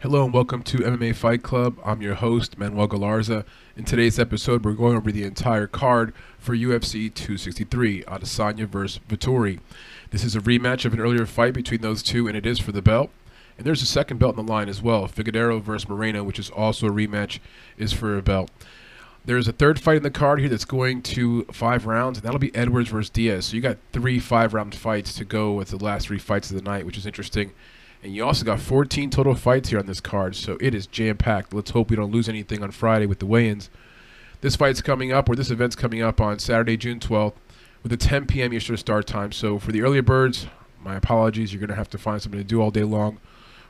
Hello and welcome to MMA Fight Club. I'm your host, Manuel Galarza. In today's episode, we're going over the entire card for UFC 263, Adesanya vs. Vettori. This is a rematch of an earlier fight between those two, and it is for the belt. And there's a second belt on the line as well. Figueiredo vs. Moreno, which is also a rematch, is for a belt. There's a third fight in the card here that's going to 5 rounds, and that'll be Edwards vs. Diaz. So you got 3 5-round fights to go with the last 3 fights of the night, which is interesting. And you also got 14 total fights here on this card, so it is jam-packed. Let's hope we don't lose anything on Friday with the weigh-ins. This fight's coming up, or this event's coming up on Saturday, June 12th, with a 10 p.m. Eastern start time. So for the earlier birds, my apologies. You're going to have to find something to do all day long,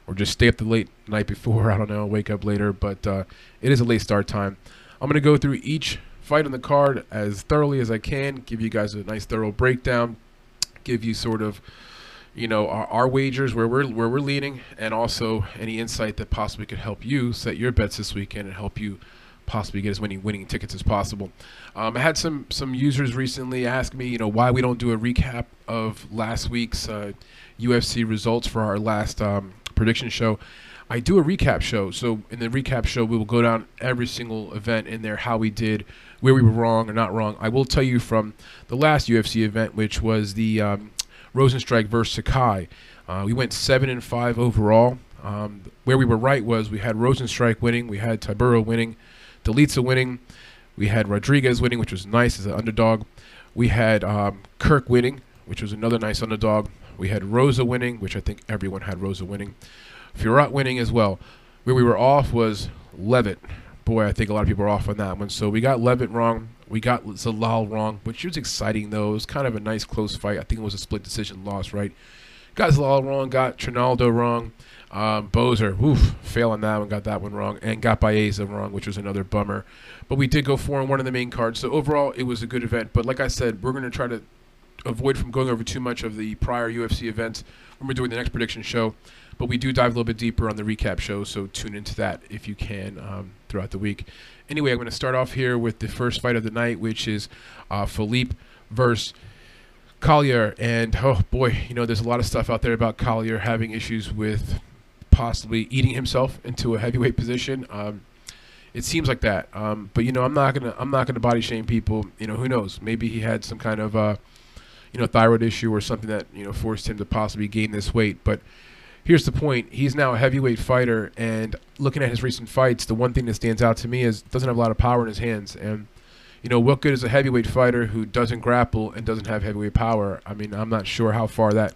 or just stay up the late night before. I don't know, wake up later. But it is a late start time. I'm going to go through each fight on the card as thoroughly as I can, give you guys a nice thorough breakdown, give you sort of, you know, our wagers, where we're leaning, and also any insight that possibly could help you set your bets this weekend and help you possibly get as many winning tickets as possible. I had some users recently ask me, you know, why we don't do a recap of last week's UFC results for our last prediction show. I do a recap show, so in the recap show we will go down every single event in there, how we did, where we were wrong or not wrong. I will tell you from the last UFC event, which was the Rozenstruik versus Sakai. We went 7-5 overall. Where we were right was we had Rozenstruik winning, we had Tibura winning, Delica winning, we had Rodriguez winning, which was nice as an underdog. We had Kirk winning, which was another nice underdog. We had Rosa winning, which I think everyone had Rosa winning. Fiorat winning as well. Where we were off was Leavitt. Boy, I think a lot of people are off on that one. So we got Leavitt wrong. We got Zalal wrong, which was exciting, though. It was kind of a nice, close fight. I think it was a split decision loss, right? Got Zalal wrong. Got Trinaldo wrong. Bozer, oof, fail on that one. Got that one wrong. And got Baeza wrong, which was another bummer. But we did go 4-1 in the main card. So overall, it was a good event. But like I said, we're going to try to avoid from going over too much of the prior UFC events when we're doing the next prediction show. But we do dive a little bit deeper on the recap show, so tune into that if you can throughout the week. Anyway, I'm going to start off here with the first fight of the night, which is Philippe versus Collier. And, oh, boy, you know, there's a lot of stuff out there about Collier having issues with possibly eating himself into a heavyweight position. It seems like that. But, you know, I'm not gonna body shame people. You know, who knows? Maybe he had some kind of, you know, thyroid issue or something that, you know, forced him to possibly gain this weight. But here's the point. He's now a heavyweight fighter, and looking at his recent fights, the one thing that stands out to me is doesn't have a lot of power in his hands. And, you know, what good is a heavyweight fighter who doesn't grapple and doesn't have heavyweight power? I mean, I'm not sure how far that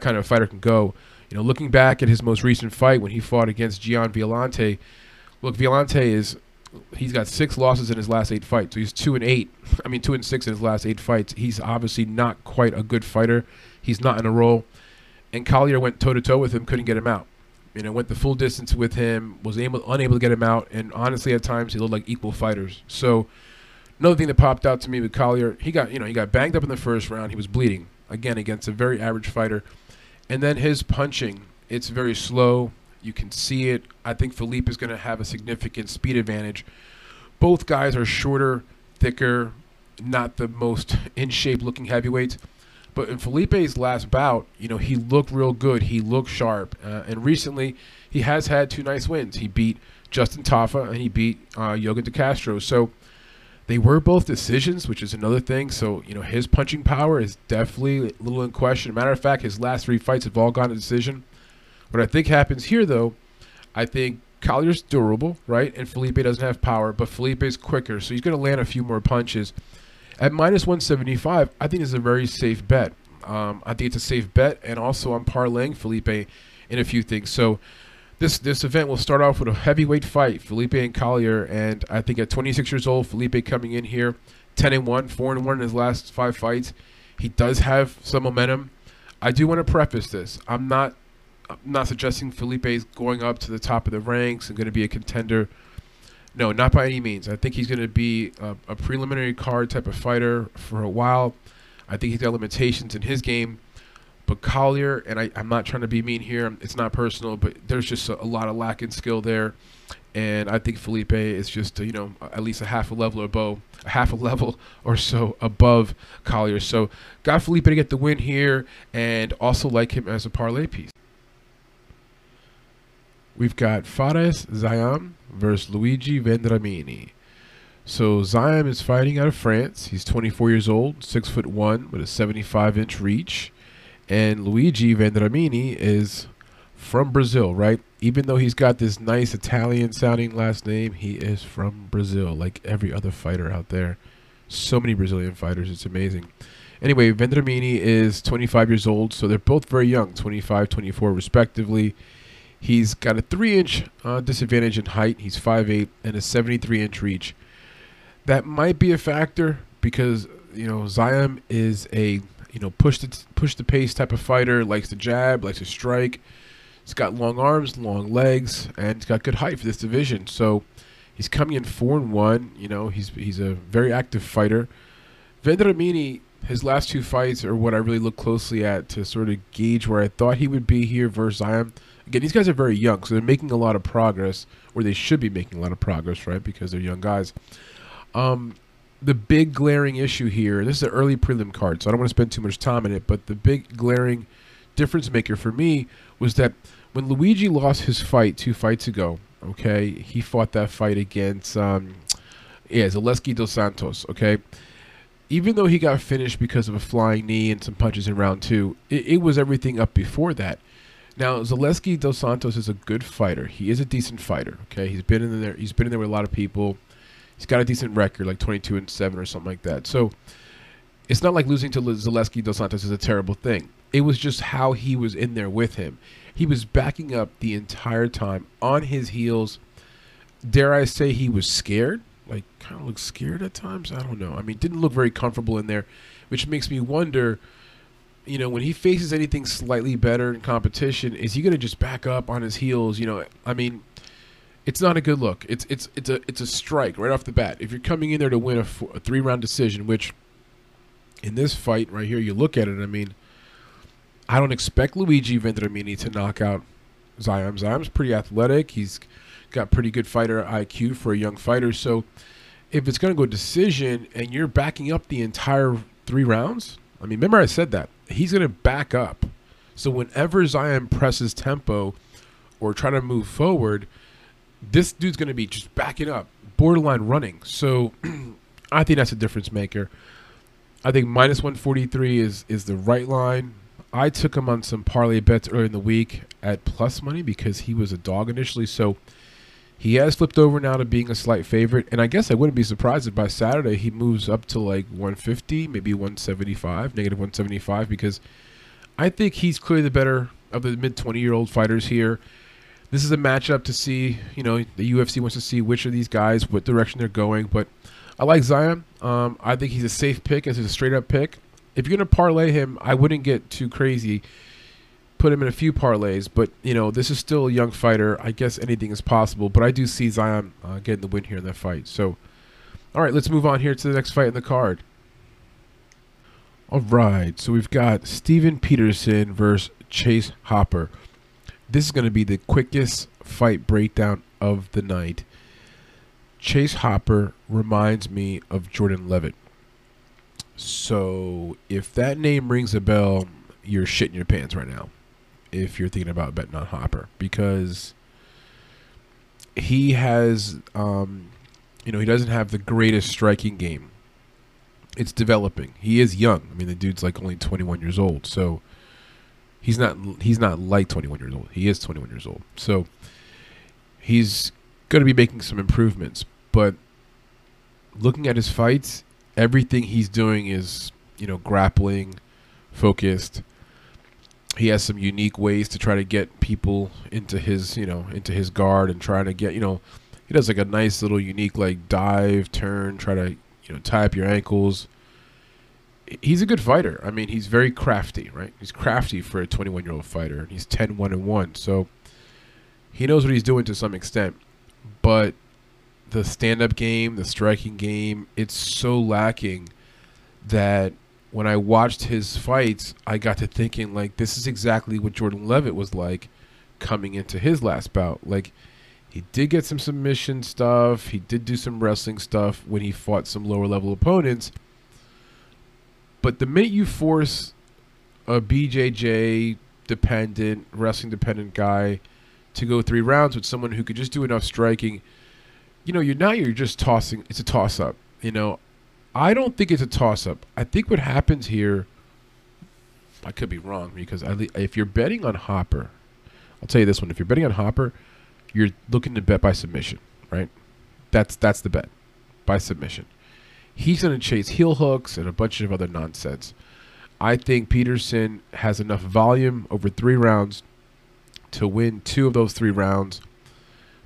kind of fighter can go. You know, looking back at his most recent fight when he fought against Gian Violante, look, Violante he's got 6 losses in his last 8 fights. So he's 2-6 in his last 8 fights. He's obviously not quite a good fighter. He's not in a role. And Collier went toe-to-toe with him, couldn't get him out. You know, went the full distance with him, was unable to get him out, and honestly, at times, he looked like equal fighters. So, another thing that popped out to me with Collier, he got banged up in the first round. He was bleeding, again, against a very average fighter. And then his punching, it's very slow. You can see it. I think Philippe is going to have a significant speed advantage. Both guys are shorter, thicker, not the most in-shape-looking heavyweights. But in Felipe's last bout, you know, he looked real good. He looked sharp. And recently, he has had 2 nice wins. He beat Justin Taffa and he beat Yogan De Castro. So they were both decisions, which is another thing. So, you know, his punching power is definitely a little in question. Matter of fact, his last 3 fights have all gone to decision. What I think happens here, though, I think Collier's durable, right? And Felipe doesn't have power, but Felipe's quicker. So he's going to land a few more punches. At -175, I think it's a very safe bet. I think it's a safe bet, and also I'm parlaying Felipe in a few things. So this event will start off with a heavyweight fight, Felipe and Collier, and I think at 26 years old, Felipe coming in here, 10-1, 4-1 in his last 5 fights. He does have some momentum. I do want to preface this. I'm not suggesting Felipe is going up to the top of the ranks and going to be a contender. No, not by any means. I think he's going to be a preliminary card type of fighter for a while. I think he's got limitations in his game. But Collier, and I'm not trying to be mean here. It's not personal, but there's just a lot of lack in skill there. And I think Felipe is just, you know, at least a half a level or so above Collier. So got Felipe to get the win here, and also like him as a parlay piece. We've got Fares Zayam versus Luigi Vendramini. So Zayam is fighting out of France. He's 24 years old, 6'1", with a 75-inch reach. And Luigi Vendramini is from Brazil, right? Even though he's got this nice Italian-sounding last name, he is from Brazil, like every other fighter out there. So many Brazilian fighters, it's amazing. Anyway, Vendramini is 25 years old, so they're both very young, 25, 24 respectively. He's got a 3-inch disadvantage in height. He's 5'8", and a 73-inch reach. That might be a factor because, you know, Zayam is a, you know, push the pace type of fighter, likes to jab, likes to strike. He's got long arms, long legs, and he's got good height for this division. So he's coming in 4-1. You know, he's a very active fighter. Vendramini, his last two fights are what I really look closely at to sort of gauge where I thought he would be here versus Zayam. Again, these guys are very young, so they're making a lot of progress, or they should be making a lot of progress, right? Because they're young guys. The big glaring issue here, this is an early prelim card, so I don't want to spend too much time in it, but the big glaring difference maker for me was that when Luigi lost his fight 2 fights ago, okay, he fought that fight against Zaleski Dos Santos, okay? Even though he got finished because of a flying knee and some punches in round 2, it was everything up before that. Now, Zaleski Dos Santos is a good fighter. He is a decent fighter, okay? He's been in there with a lot of people. He's got a decent record, like 22-7 or something like that. So it's not like losing to Zaleski Dos Santos is a terrible thing. It was just how he was in there with him. He was backing up the entire time on his heels. Dare I say he was scared? Like, kind of looked scared at times. I don't know. I mean, didn't look very comfortable in there, which makes me wonder, you know, when he faces anything slightly better in competition, is he going to just back up on his heels? You know, I mean, it's not a good look. It's a strike right off the bat. If you're coming in there to win a 3-round decision, which in this fight right here, you look at it, I mean, I don't expect Luigi Vendramini to knock out Zayam. Zayam's pretty athletic. He's got pretty good fighter IQ for a young fighter. So if it's going to go decision and you're backing up the entire 3 rounds, I mean, remember I said that. He's going to back up. So whenever Zayam presses tempo or try to move forward, this dude's going to be just backing up, borderline running. So I think that's a difference maker. I think -143 is the right line. I took him on some parlay bets earlier in the week at plus money because he was a dog initially. So he has flipped over now to being a slight favorite, and I guess I wouldn't be surprised if by Saturday he moves up to like 150, maybe 175, -175, because I think he's clearly the better of the mid-20-year-old fighters here. This is a matchup to see, you know, the UFC wants to see which of these guys, what direction they're going, but I like Zayam. I think he's a safe pick as a straight-up pick. If you're going to parlay him, I wouldn't get too crazy. Put him in a few parlays, but, you know, this is still a young fighter. I guess anything is possible, but I do see Zayam getting the win here in that fight. So, all right, let's move on here to the next fight in the card. All right, so we've got Steven Peterson versus Chase Hopper. This is going to be the quickest fight breakdown of the night. Chase Hopper reminds me of Jordan Leavitt. So, if that name rings a bell, you're shitting your pants right now. If you're thinking about betting on Hopper, because he has, you know, he doesn't have the greatest striking game. It's developing. He is young. I mean, the dude's like only 21 years old, so he's not like 21 years old. He is 21 years old, so he's going to be making some improvements. But looking at his fights, everything he's doing is, you know, grappling focused. He has some unique ways to try to get people into his, you know, into his guard and try to get, you know, he does like a nice little unique like dive turn, try to, you know, tie up your ankles. He's a good fighter. I mean, he's very crafty, right? He's crafty for a 21-year-old fighter. He's 10-1-1, so he knows what he's doing to some extent. But the stand-up game, the striking game, it's so lacking that when I watched his fights, I got to thinking, like, this is exactly what Jordan Leavitt was like coming into his last bout. Like, he did get some submission stuff. He did do some wrestling stuff when he fought some lower-level opponents. But the minute you force a BJJ-dependent, wrestling-dependent guy to go 3 rounds with someone who could just do enough striking. You know, you're just tossing. It's a toss-up. You know, I don't think it's a toss-up. I think what happens here, I could be wrong, because if you're betting on Hopper, I'll tell you this one. If you're betting on Hopper, you're looking to bet by submission, right? That's the bet, by submission. He's going to chase heel hooks and a bunch of other nonsense. I think Peterson has enough volume over 3 rounds to win 2 of those 3 rounds,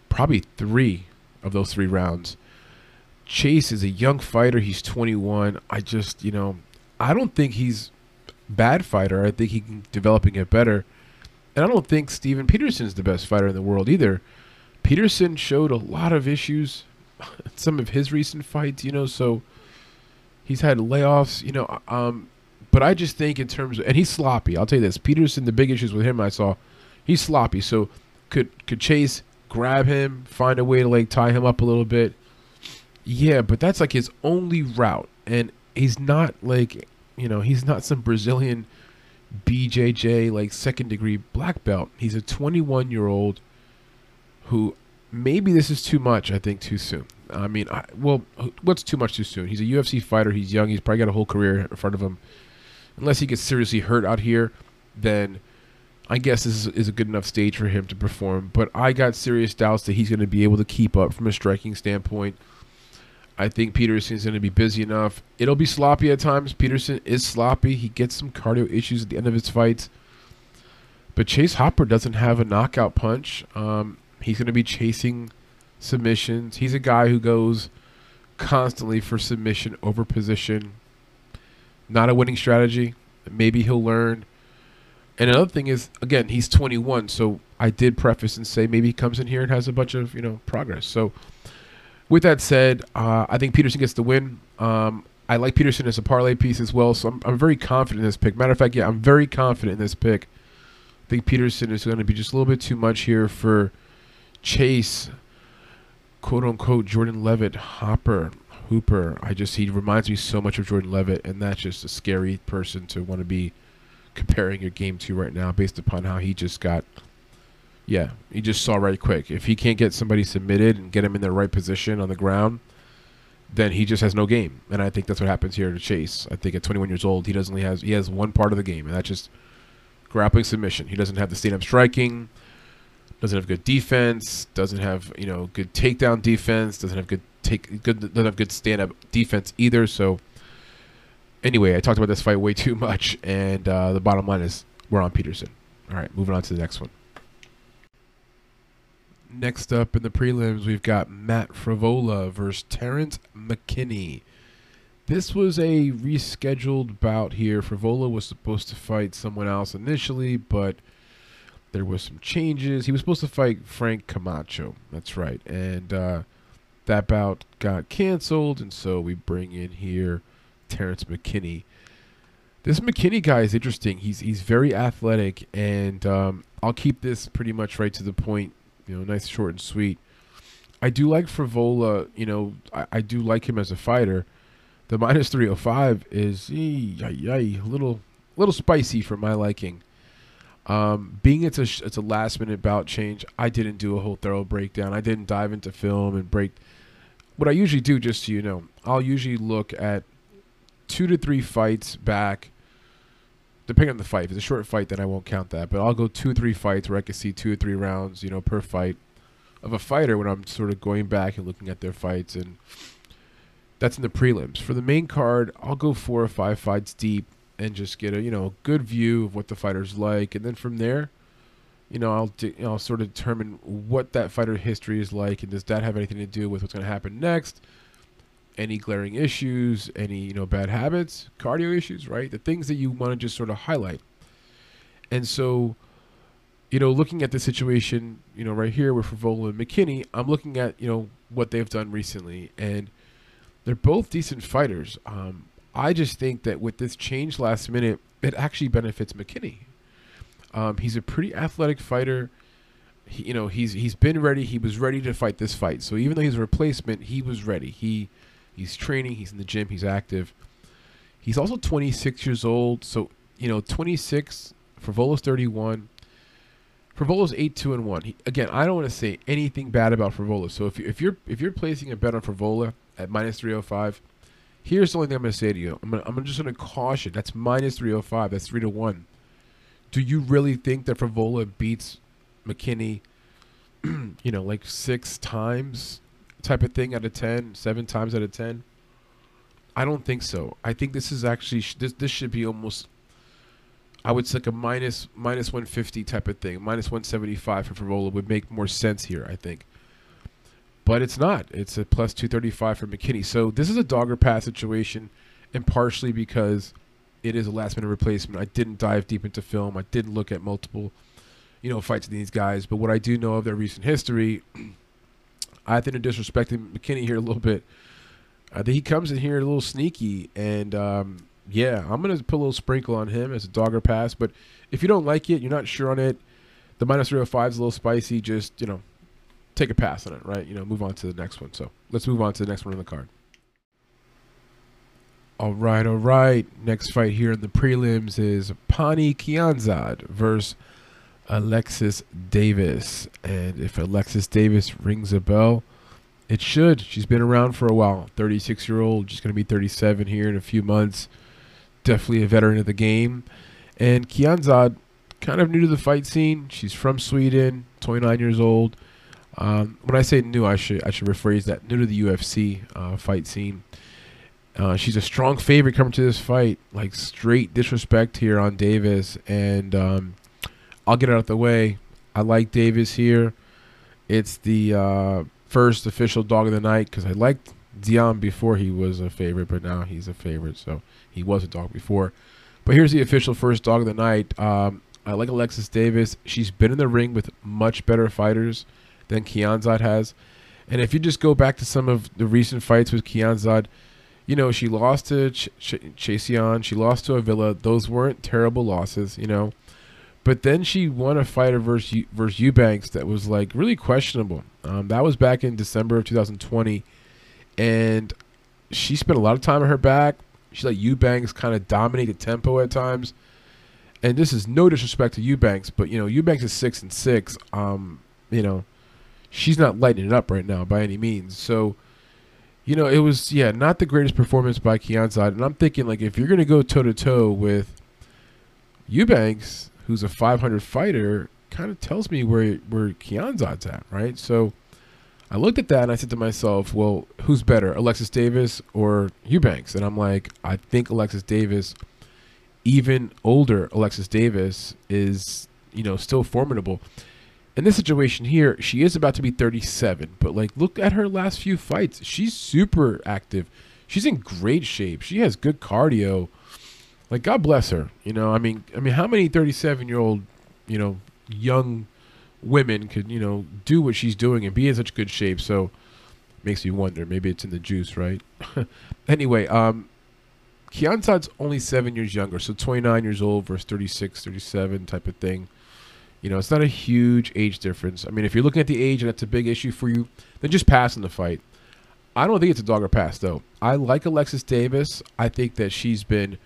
probably 3 of those 3 rounds. Chase is a young fighter. He's 21. I just, you know, I don't think he's a bad fighter. I think he can develop and get better. And I don't think Steven Peterson is the best fighter in the world either. Peterson showed a lot of issues in some of his recent fights, you know, so he's had layoffs, you know, but I just think in terms of, and he's sloppy. I'll tell you this, Peterson, the big issues with him I saw, he's sloppy. So could Chase grab him, find a way to like tie him up a little bit? Yeah, but that's like his only route, and he's not like, you know, he's not some Brazilian BJJ like second degree black belt. He's a 21-year-old who, maybe this is too much. I think too soon. I mean, well, what's too much too soon? He's a UFC fighter. He's young. He's probably got a whole career in front of him. Unless he gets seriously hurt out here, then I guess this is a good enough stage for him to perform. But I got serious doubts that he's going to be able to keep up from a striking standpoint. I think Peterson's going to be busy enough. It'll be sloppy at times. Peterson is sloppy. He gets some cardio issues at the end of his fights. But Chase Hopper doesn't have a knockout punch. He's going to be chasing submissions. He's a guy who goes constantly for submission over position. Not a winning strategy. Maybe he'll learn. And another thing is, again, he's 21, so I did preface and say maybe he comes in here and has a bunch of, you know, progress. So with that said, I think Peterson gets the win. I like Peterson as a parlay piece as well, so I'm very confident in this pick. Matter of fact, yeah, I'm very confident in this pick. I think Peterson is going to be just a little bit too much here for Chase, quote-unquote, Jordan Leavitt, Hooper. He reminds me so much of Jordan Leavitt, and that's just a scary person to want to be comparing your game to right now, based upon how he just got, yeah, he just saw right quick. If he can't get somebody submitted and get him in the right position on the ground, then he just has no game. And I think that's what happens here to Chase. I think at 21 years old, he doesn't he has one part of the game, and that's just grappling submission. He doesn't have the stand-up striking. Doesn't have good defense. Doesn't have, you know, good takedown defense. Doesn't have Doesn't have good stand-up defense either. So, anyway, I talked about this fight way too much, and the bottom line is we're on Peterson. All right, moving on to the next one. Next up in the prelims, we've got Matt Frevola versus Terrence McKinney. This was a rescheduled bout here. Frevola was supposed to fight someone else initially, but there was some changes. He was supposed to fight Frank Camacho. That's right. And that bout got canceled, and so we bring in here Terrence McKinney. This McKinney guy is interesting. He's very athletic, and I'll keep this pretty much right to the point. You know, nice, short, and sweet. I do like Frevola. You know, I do like him as a fighter. The minus 305 is a little spicy for my liking. Being it's a last-minute bout change, I didn't do a whole thorough breakdown. I didn't dive into film and break. What I usually do, just so you know, I'll usually look at 2 to 3 fights back, depending on the fight. If it's a short fight, then I won't count that. But I'll go 2 or 3 fights where I can see 2 or 3 rounds, you know, per fight of a fighter when I'm sort of going back and looking at their fights. And that's in the prelims. For the main card, I'll go 4 or 5 fights deep and just get a, you know, good view of what the fighter's like, and then from there, you know, I'll sort of determine what that fighter history is like, and does that have anything to do with what's going to happen next? Any glaring issues, any, you know, bad habits, cardio issues, right? The things that you want to just sort of highlight. And so, you know, looking at the situation, you know, right here with Frevola and McKinney, I'm looking at, you know, what they've done recently, and they're both decent fighters. I just think that with this change last minute, it actually benefits McKinney. He's a pretty athletic fighter. He, you know, he's been ready. He was ready to fight this fight. So even though he's a replacement, he was ready. He's training. He's in the gym. He's active. He's also 26 years old. So, you know, 26. Frevola's 31. Frivola's 8-2-1. Again, I don't want to say anything bad about Frevola. So if you're placing a bet on Frevola at -305, here's the only thing I'm going to say to you. I'm just going to caution. That's -305. That's 3-1. Do you really think that Frevola beats McKinney, you know, like 6 times type of thing out of 10, 7 times out of 10? I don't think so. I think this is actually this should be almost, I would say, like a minus 150 type of thing. -175 for Frevola would make more sense here, I think. But it's not. It's a +235 for McKinney. So this is a dogger pass situation, and partially because it is a last-minute replacement. I didn't dive deep into film. I didn't look at multiple, you know, fights of these guys. But what I do know of their recent history, I think they're disrespecting McKinney here a little bit. I think he comes in here a little sneaky, and yeah, I'm going to put a little sprinkle on him as a dogger pass. But if you don't like it, you're not sure on it, the -305 is a little spicy. Just, you know, take a pass on it, right? You know, move on to the next one. So let's move on to the next one on the card. All right, all right. Next fight here in the prelims is Pani Kianzad versus Alexis Davis. And if Alexis Davis rings a bell, it should. She's been around for a while. 36-year-old, just going to be 37 here in a few months. Definitely a veteran of the game. And Kianzad, kind of new to the fight scene. She's from Sweden, 29 years old. When I say new, I should rephrase that. New to the UFC fight scene. She's a strong favorite coming to this fight. Like, straight disrespect here on Davis. And I'll get it out of the way. I like Davis here. It's the first official dog of the night, because I liked Dion before he was a favorite, but now he's a favorite. So he was a dog before. But here's the official first dog of the night. I like Alexis Davis. She's been in the ring with much better fighters than Kianzad has. And if you just go back to some of the recent fights with Kianzad, you know, she lost to Chase Hopper, she lost to Avila. Those weren't terrible losses, you know. But then she won a fighter versus Eubanks that was, like, really questionable. That was back in December of 2020. And she spent a lot of time on her back. She let Eubanks kind of dominate the tempo at times. And this is no disrespect to Eubanks, but, you know, Eubanks is 6-6. You know, she's not lighting it up right now by any means. So, you know, it was, yeah, not the greatest performance by Kianzad. And I'm thinking, like, if you're going to go toe-to-toe with Eubanks, who's a 500 fighter, kind of tells me where Kianzad's at, right? So I looked at that and I said to myself, well, who's better, Alexis Davis or Eubanks? And I'm like, I think Alexis Davis, even older Alexis Davis, is, you know, still formidable. In this situation here, she is about to be 37, but, like, look at her last few fights. She's super active. She's in great shape. She has good cardio. Like, God bless her. You know, I mean, how many 37-year-old, you know, young women could, you know, do what she's doing and be in such good shape? So makes me wonder. Maybe it's in the juice, right? Anyway, Kianzad's only 7 years younger, so 29 years old versus 36, 37 type of thing. You know, it's not a huge age difference. I mean, if you're looking at the age and that's a big issue for you, then just pass in the fight. I don't think it's a dog or pass, though. I like Alexis Davis. I think that she's been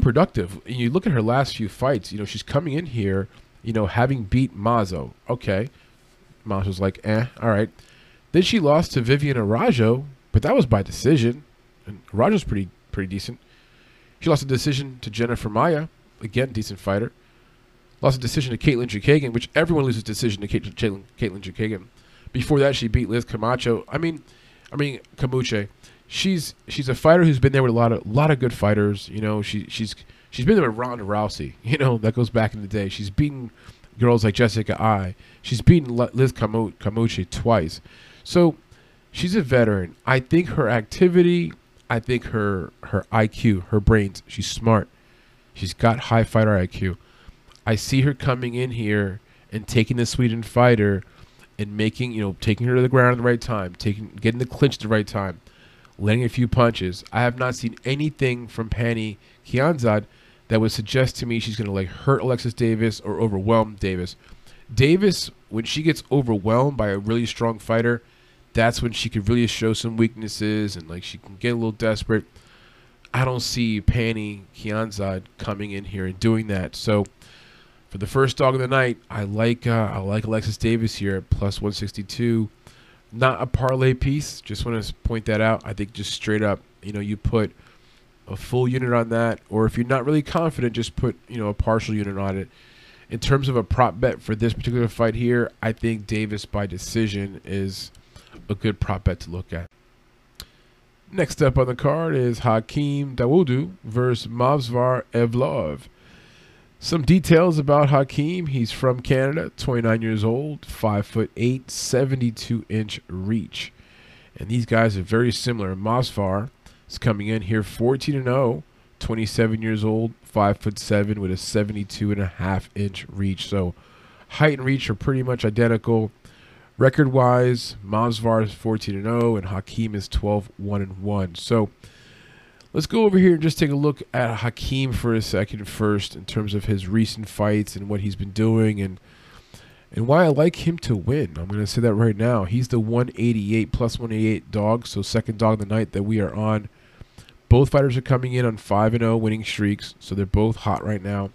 productive. You look at her last few fights, you know, she's coming in here, you know, having beat Mazo. Okay. Mazo's like, eh, all right. Then she lost to Vivian Arajo, but that was by decision. And Arajo's pretty decent. She lost a decision to Jennifer Maia, again, decent fighter. Lost a decision to Caitlin Chukagian, which everyone loses decision to Caitlin Chukagian. Before that, she beat Liz Camacho. I mean Kamuche. She's a fighter who's been there with a lot of good fighters. You know, she's been there with Ronda Rousey. You know, that goes back in the day. She's beaten girls like Jessica Ai. She's beaten Liz Camacho twice. So she's a veteran. I think her activity, I think her IQ, her brains. She's smart. She's got high fighter IQ. I see her coming in here and taking the Sweden fighter and making, you know, taking her to the ground at the right time, getting the clinch at the right time. Landing a few punches. I have not seen anything from Pani Kianzad that would suggest to me she's going to, like, hurt Alexis Davis or overwhelm Davis. Davis, when she gets overwhelmed by a really strong fighter, that's when she could really show some weaknesses and, like, she can get a little desperate. I don't see Pani Kianzad coming in here and doing that. So For the first dog of the night, I like Alexis Davis here at plus 162. Not a parlay piece. Just want to point that out. I think just straight up, you know, you put a full unit on that, or if you're not really confident, just put, you know, a partial unit on it. In terms of a prop bet for this particular fight here, I think Davis by decision is a good prop bet to look at. Next up on the card is Hakeem Dawodu versus Movsar Evlov. Some details about Hakeem. He's from Canada, 29 years old, 5'8", 72-inch reach. And these guys are very similar. Movsar is coming in here 14-0, 27 years old, 5'7", with a 72.5-inch reach. So height and reach are pretty much identical. Record-wise, Movsar is 14-0 and Hakeem is 12-1-1. So let's go over here and just take a look at Hakeem for a second first in terms of his recent fights and what he's been doing and why I like him to win. I'm going to say that right now. He's the 188, plus 188 dog, so second dog of the night that we are on. Both fighters are coming in on 5-0 winning streaks, so they're both hot right now.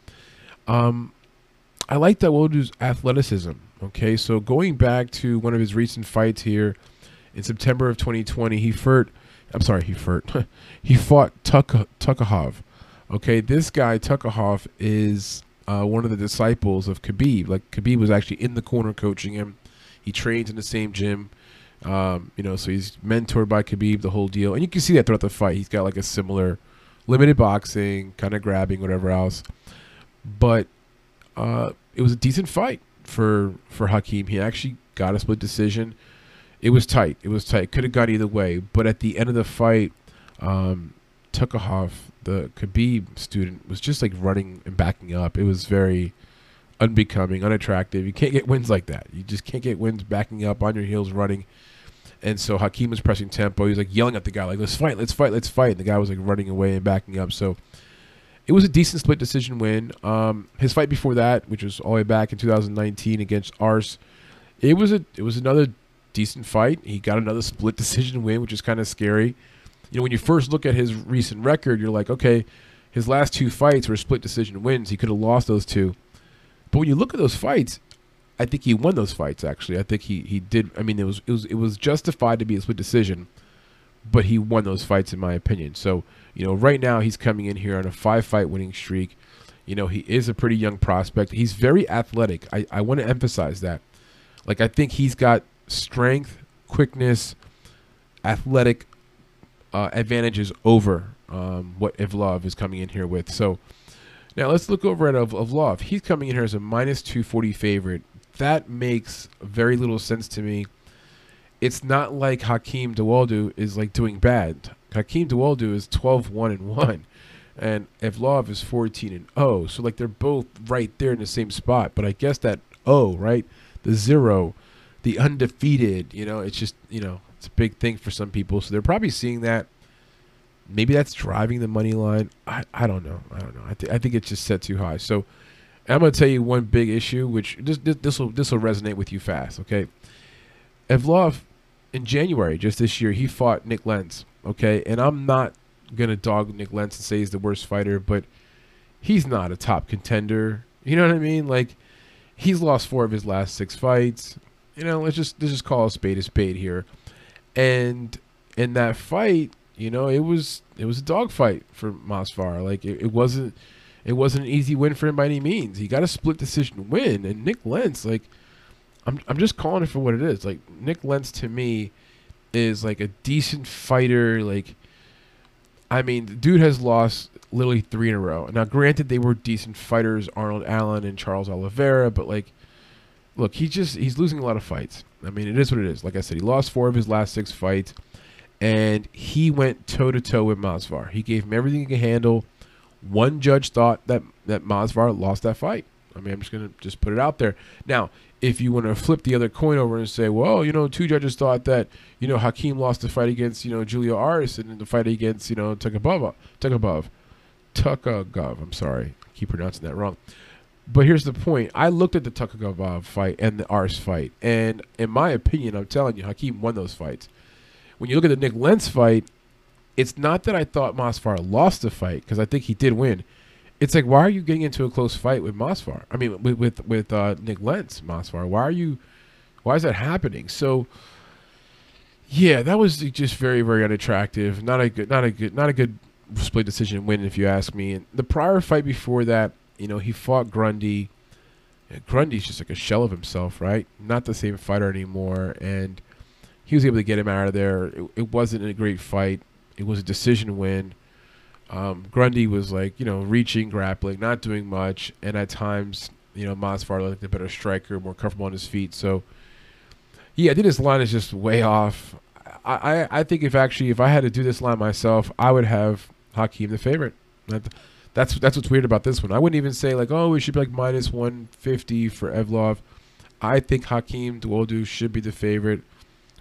I like Dawodu's athleticism. Okay, so going back to one of his recent fights here in September of 2020, he fought Tukhugov. Okay, this guy Tukhugov is one of the disciples of Khabib. Like, Khabib was actually in the corner coaching him. He trains in the same gym, you know, so he's mentored by Khabib, the whole deal. And you can see that throughout the fight. He's got like a similar limited boxing, kind of grabbing, whatever else. But it was a decent fight for Hakeem. He actually got a split decision. It was tight. It was tight. Could have gone either way. But at the end of the fight, Tukhugov, the Khabib student, was just like running and backing up. It was very unbecoming, unattractive. You can't get wins like that. You just can't get wins backing up, on your heels, running. And so Hakeem was pressing tempo. He was like yelling at the guy, like, let's fight, let's fight, let's fight. And the guy was like running away and backing up. So it was a decent split decision win. His fight before that, which was all the way back in 2019 against Ars, it was another decent fight. He got another split decision win, which is kind of scary. You know, when you first look at his recent record, you're like, okay, his last two fights were split decision wins. He could have lost those two. But when you look at those fights, I think he won those fights, actually. I think he did. I mean, it was justified to be a split decision, but he won those fights, in my opinion. So, you know, right now he's coming in here on a 5-fight winning streak. You know, he is a pretty young prospect. He's very athletic. I want to emphasize that. Like, I think he's got strength, quickness, athletic advantages over what Evlov is coming in here with. So now let's look over at Evlov. He's coming in here as a minus 240 favorite. That makes very little sense to me. It's not like Hakeem Dawodu is like doing bad. Hakeem Dawodu is 12-1-1 and Evlov is 14-0. So like, they're both right there in the same spot. But I guess that O, right? The zero, the undefeated, you know, it's just, you know, it's a big thing for some people. So they're probably seeing that. Maybe that's driving the money line. I don't know. I don't know. I think it's just set too high. So I'm going to tell you one big issue, which this will resonate with you fast. Okay. Evlov, in January, just this year, he fought Nik Lentz. Okay. And I'm not going to dog Nik Lentz and say he's the worst fighter, but he's not a top contender. You know what I mean? Like, he's lost 4 of his last 6 fights. You know, let's just call a spade here. And in that fight, you know, it was a dogfight for Movsar. Like, it wasn't an easy win for him by any means. He got a split decision win. And Nik Lentz, like, I'm just calling it for what it is. Like, Nik Lentz to me is like a decent fighter. Like, I mean, the dude has lost literally 3 in a row. Now, granted, they were decent fighters, Arnold Allen and Charles Oliveira, but like, look, he's losing a lot of fights. I mean, it is what it is. Like I said, he lost 4 of his last 6 fights, and he went toe-to-toe with Movsar. He gave him everything he could handle. One judge thought that Movsar lost that fight. I mean, I'm just going to just put it out there. Now, if you want to flip the other coin over and say, well, you know, 2 judges thought that, you know, Hakeem lost the fight against, you know, Julio Aris and the fight against, you know, Tukhugov. I'm sorry. I keep pronouncing that wrong. But here's the point. I looked at the Tukhugov fight and the Ars fight, and in my opinion, I'm telling you, Hakeem won those fights. When you look at the Nik Lentz fight, it's not that I thought Movsar lost the fight, because I think he did win. It's like, why are you getting into a close fight with Mosfar? I mean, with Nik Lentz, Mosfar. Why are you? Why is that happening? So, yeah, that was just very, very unattractive. Not a good split decision win, if you ask me. And the prior fight before that, you know, he fought Grundy. And Grundy's just like a shell of himself, right? Not the same fighter anymore, and he was able to get him out of there. It wasn't a great fight. It was a decision win. Grundy was like, you know, reaching, grappling, not doing much, and at times, you know, Mosfar looked a better striker, more comfortable on his feet. So, yeah, I think this line is just way off. I think if I had to do this line myself, I would have Hakeem the favorite. That's what's weird about this one. I wouldn't even say like, oh, we should be like -150 for Evlov. I think Hakeem Dawodu should be the favorite.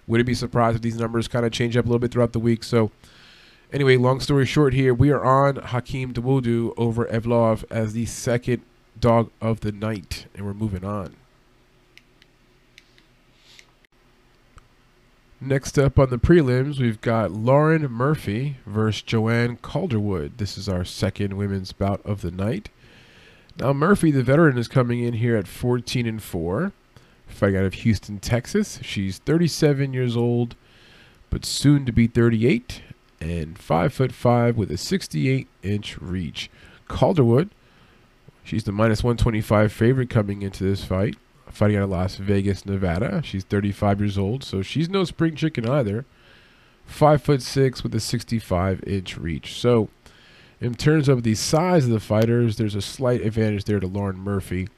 Would it be surprised if these numbers kind of change up a little bit throughout the week? So anyway, long story short here, we are on Hakeem Dawodu over Evlov as the second dog of the night, and we're moving on. Next up on the prelims, we've got Lauren Murphy versus Joanne Calderwood. This is our second women's bout of the night. Now Murphy, the veteran, is coming in here at 14-4, fighting out of Houston, Texas. She's 37 years old, but soon to be 38, and 5'5" with a 68-inch reach. Calderwood, she's the -125 favorite coming into this fight, fighting out of Las Vegas, Nevada. She's 35 years old, so she's no spring chicken either. 5'6" with a 65-inch reach. So in terms of the size of the fighters, there's a slight advantage there to Lauren Murphy.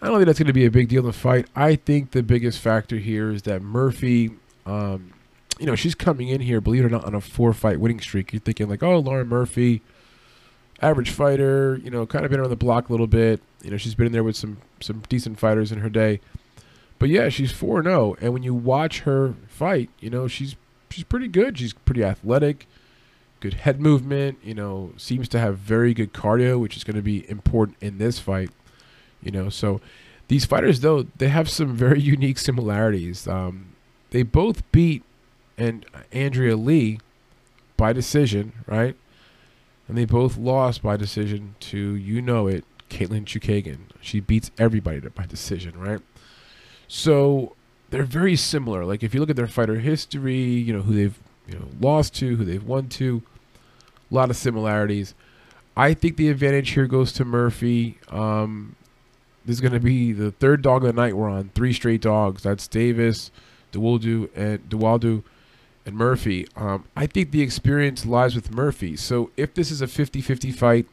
I don't think that's going to be a big deal in the fight. I think the biggest factor here is that Murphy, you know, she's coming in here, believe it or not, on a 4-fight winning streak. You're thinking like, oh, Lauren Murphy, average fighter, you know, kind of been around the block a little bit. You know, she's been in there with some decent fighters in her day. But yeah, she's 4-0, and when you watch her fight, you know, she's pretty good. She's pretty athletic, good head movement, you know, seems to have very good cardio, which is going to be important in this fight, you know. So these fighters, though, they have some very unique similarities. They both beat Andrea Lee by decision, right? And they both lost by decision to, you know it, Caitlin Chukagian. She beats everybody by decision, right? So they're very similar. Like, if you look at their fighter history, you know, who they've, you know, lost to, who they've won to, a lot of similarities. I think the advantage here goes to Murphy. This is going to be the third dog of the night. We're on 3 straight dogs. That's Davis, Dawodu, and Murphy. I think the experience lies with Murphy. So if this is a 50-50 fight,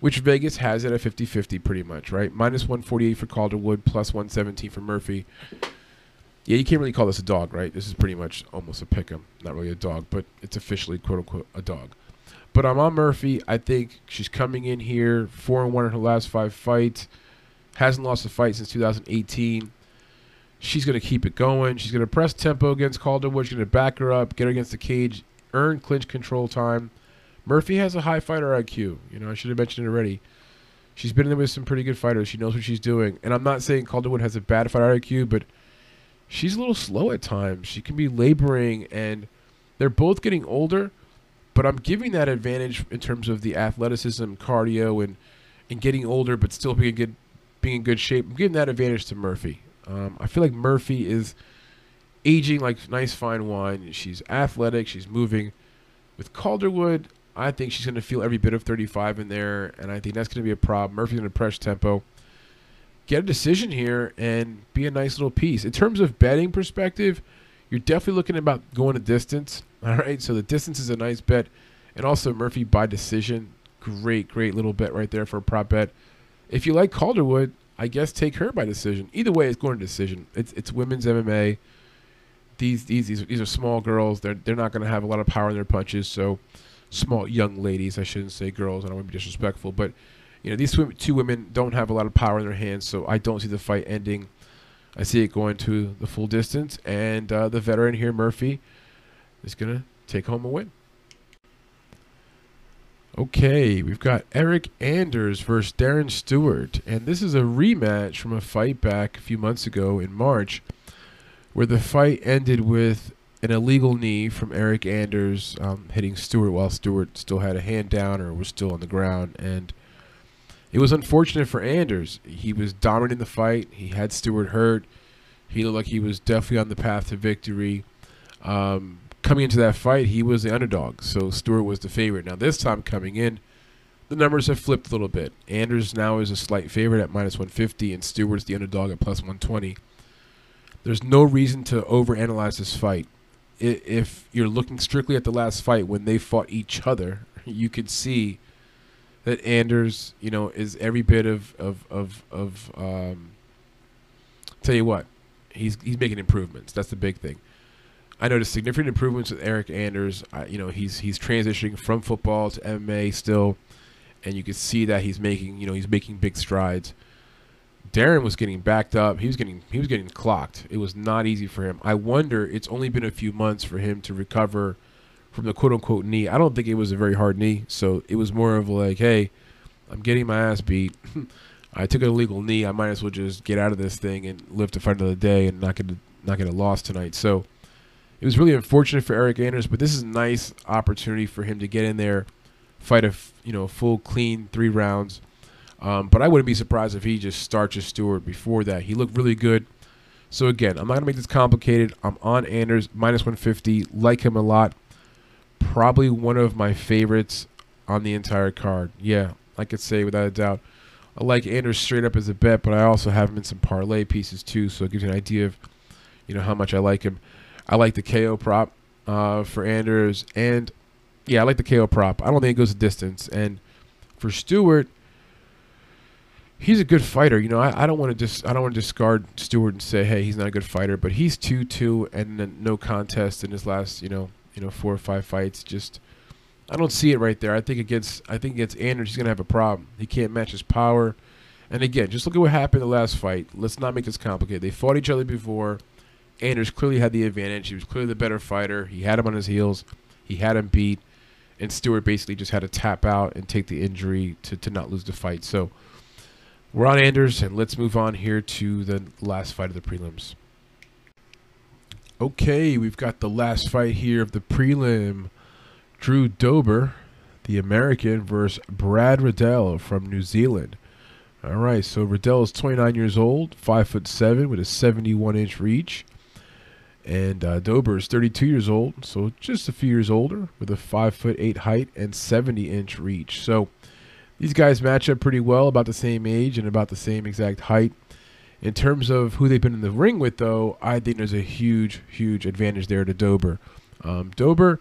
which Vegas has it at 50-50 pretty much, right? -148 for Calderwood, +117 for Murphy. Yeah, you can't really call this a dog, right? This is pretty much almost a pick-em. Not really a dog, but it's officially, quote-unquote, a dog. But I'm on Murphy. I think she's coming in here 4-1 in her last 5 fights. Hasn't lost a fight since 2018. She's going to keep it going. She's going to press tempo against Calderwood. She's going to back her up, get her against the cage, earn clinch control time. Murphy has a high fighter IQ. You know, I should have mentioned it already. She's been in there with some pretty good fighters. She knows what she's doing. And I'm not saying Calderwood has a bad fighter IQ, but she's a little slow at times. She can be laboring, and they're both getting older, but I'm giving that advantage in terms of the athleticism, cardio, and getting older but still being in good shape. I'm giving that advantage to Murphy. I feel like Murphy is aging like nice fine wine. She's athletic. She's moving. With Calderwood, I think she's going to feel every bit of 35 in there, and I think that's going to be a problem. Murphy's going to press tempo, get a decision here, and be a nice little piece. In terms of betting perspective, you're definitely looking about going a distance. All right, so the distance is a nice bet, and also Murphy by decision. Great, great little bet right there for a prop bet. If you like Calderwood, I guess take her by decision. Either way, it's going to decision. It's women's MMA. These are small girls. They're not going to have a lot of power in their punches. So small young ladies. I shouldn't say girls. I don't want to be disrespectful, but you know, these two women don't have a lot of power in their hands. So I don't see the fight ending. I see it going to the full distance, and the veteran here, Murphy, is going to take home a win. Okay, we've got Eric Anders versus Darren Stewart, and this is a rematch from a fight back a few months ago in March, where the fight ended with an illegal knee from Eric Anders hitting Stewart while Stewart still had a hand down or was still on the ground, and It was unfortunate for Anders. He was dominant in the fight. He had Stewart hurt. He looked like he was definitely on the path to victory. Coming into that fight, he was the underdog, so Stewart was the favorite. Now this time coming in, the numbers have flipped a little bit. Anders now is a slight favorite at -150, and Stewart's the underdog at +120. There's no reason to overanalyze this fight. If you're looking strictly at the last fight when they fought each other, you could see that Anders, you know, is every bit of tell you what, he's making improvements. That's the big thing. I noticed significant improvements with Eric Anders. You know, he's transitioning from football to MMA still, and you can see that he's making, you know, he's making big strides. Darren was getting backed up. He was getting clocked. It was not easy for him. I wonder, it's only been a few months for him to recover from the quote-unquote knee. I don't think it was a very hard knee, so it was more of like, hey, I'm getting my ass beat. I took an illegal knee. I might as well just get out of this thing and live to fight another day and not get a loss tonight. So it was really unfortunate for Eric Anders, but this is a nice opportunity for him to get in there, fight a full clean 3 rounds. But I wouldn't be surprised if he just starches Stewart before that. He looked really good. So, again, I'm not going to make this complicated. I'm on Anders, -150. Like him a lot. Probably one of my favorites on the entire card. Yeah, I could say without a doubt. I like Anders straight up as a bet, but I also have him in some parlay pieces too, so it gives you an idea of, you know, how much I like him. I like the KO prop for Anders. And, yeah, I like the KO prop. I don't think it goes a distance. And for Stewart, he's a good fighter. You know, I don't want to discard Stewart and say, hey, he's not a good fighter, but he's 2-2 and then no contest in his last, you know, 4 or 5 fights. Just, I don't see it right there. I think against Anders, he's gonna have a problem. He can't match his power. And again, just look at what happened in the last fight. Let's not make this complicated. They fought each other before. Anders clearly had the advantage. He was clearly the better fighter. He had him on his heels. He had him beat. And Stewart basically just had to tap out and take the injury to not lose the fight. So we're on Anders, and let's move on here to the last fight of the prelims. Okay, we've got the last fight here of the prelim. Drew Dober, the American, versus Brad Riddell from New Zealand. All right, so Riddell is 29 years old, 5'7", with a 71-inch reach. And Dober is 32 years old, so just a few years older, with a 5'8" height and 70-inch reach. So these guys match up pretty well, about the same age and about the same exact height. In terms of who they've been in the ring with, though, I think there's a huge, huge advantage there to Dober. Dober,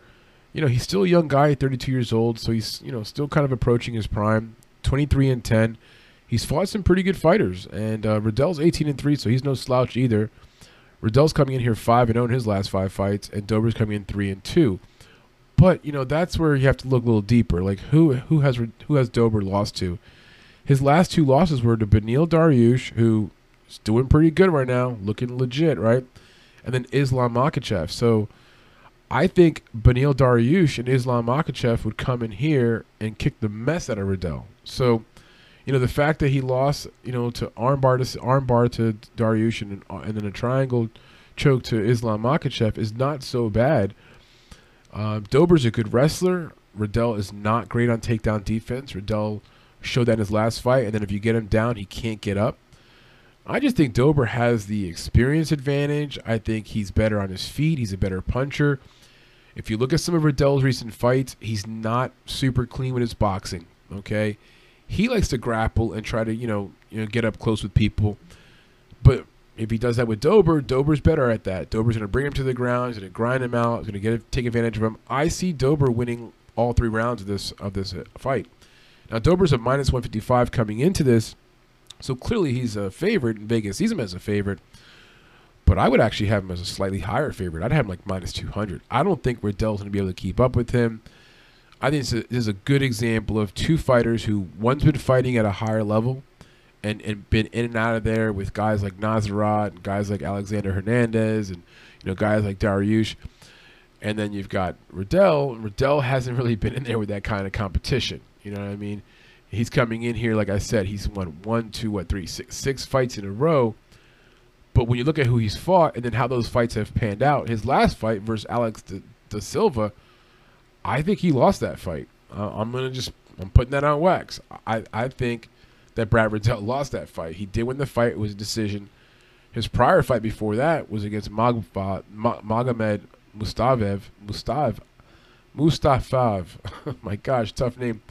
you know, he's still a young guy, 32 years old, so he's, you know, still kind of approaching his prime. 23-10. He's fought some pretty good fighters, and Riddell's 18-3, so he's no slouch either. Riddell's coming in here 5-0 in his last 5 fights, and Dober's coming in 3-2. But, you know, that's where you have to look a little deeper. Like, who has Dober lost to? His last 2 losses were to Beneil Dariush, who's doing pretty good right now, looking legit, right? And then Islam Makhachev. So I think Beneil Dariush and Islam Makhachev would come in here and kick the mess out of Riddell. So, you know, the fact that he lost, you know, to armbar to Dariush and then a triangle choke to Islam Makhachev is not so bad. Dober's a good wrestler. Riddell is not great on takedown defense. Riddell showed that in his last fight, and then if you get him down, he can't get up. I just think Dober has the experience advantage. I think he's better on his feet. He's a better puncher. If you look at some of Riddell's recent fights, he's not super clean with his boxing, okay? He likes to grapple and try to, you know, get up close with people. But if he does that with Dober, Dober's better at that. Dober's going to bring him to the ground. He's going to grind him out. He's going to take advantage of him. I see Dober winning all 3 rounds of this fight. Now, Dober's a -155 coming into this, so clearly he's a favorite. And Vegas sees him as a favorite, but I would actually have him as a slightly higher favorite. I'd have him like -200. I don't think Riddell's going to be able to keep up with him. I think this is a good example of 2 fighters who one's been fighting at a higher level and been in and out of there with guys like Nasrat and guys like Alexander Hernandez and, you know, guys like Dariush. And then you've got Riddell. Riddell hasn't really been in there with that kind of competition. You know what I mean? He's coming in here, like I said, he's won 6 fights in a row. But when you look at who he's fought and then how those fights have panned out, his last fight versus Alex da Silva, I think he lost that fight. I'm putting that on wax. I think that Brad Riddell lost that fight. He did win the fight. It was a decision. His prior fight before that was against Magomed Mustafiev. My gosh, tough name.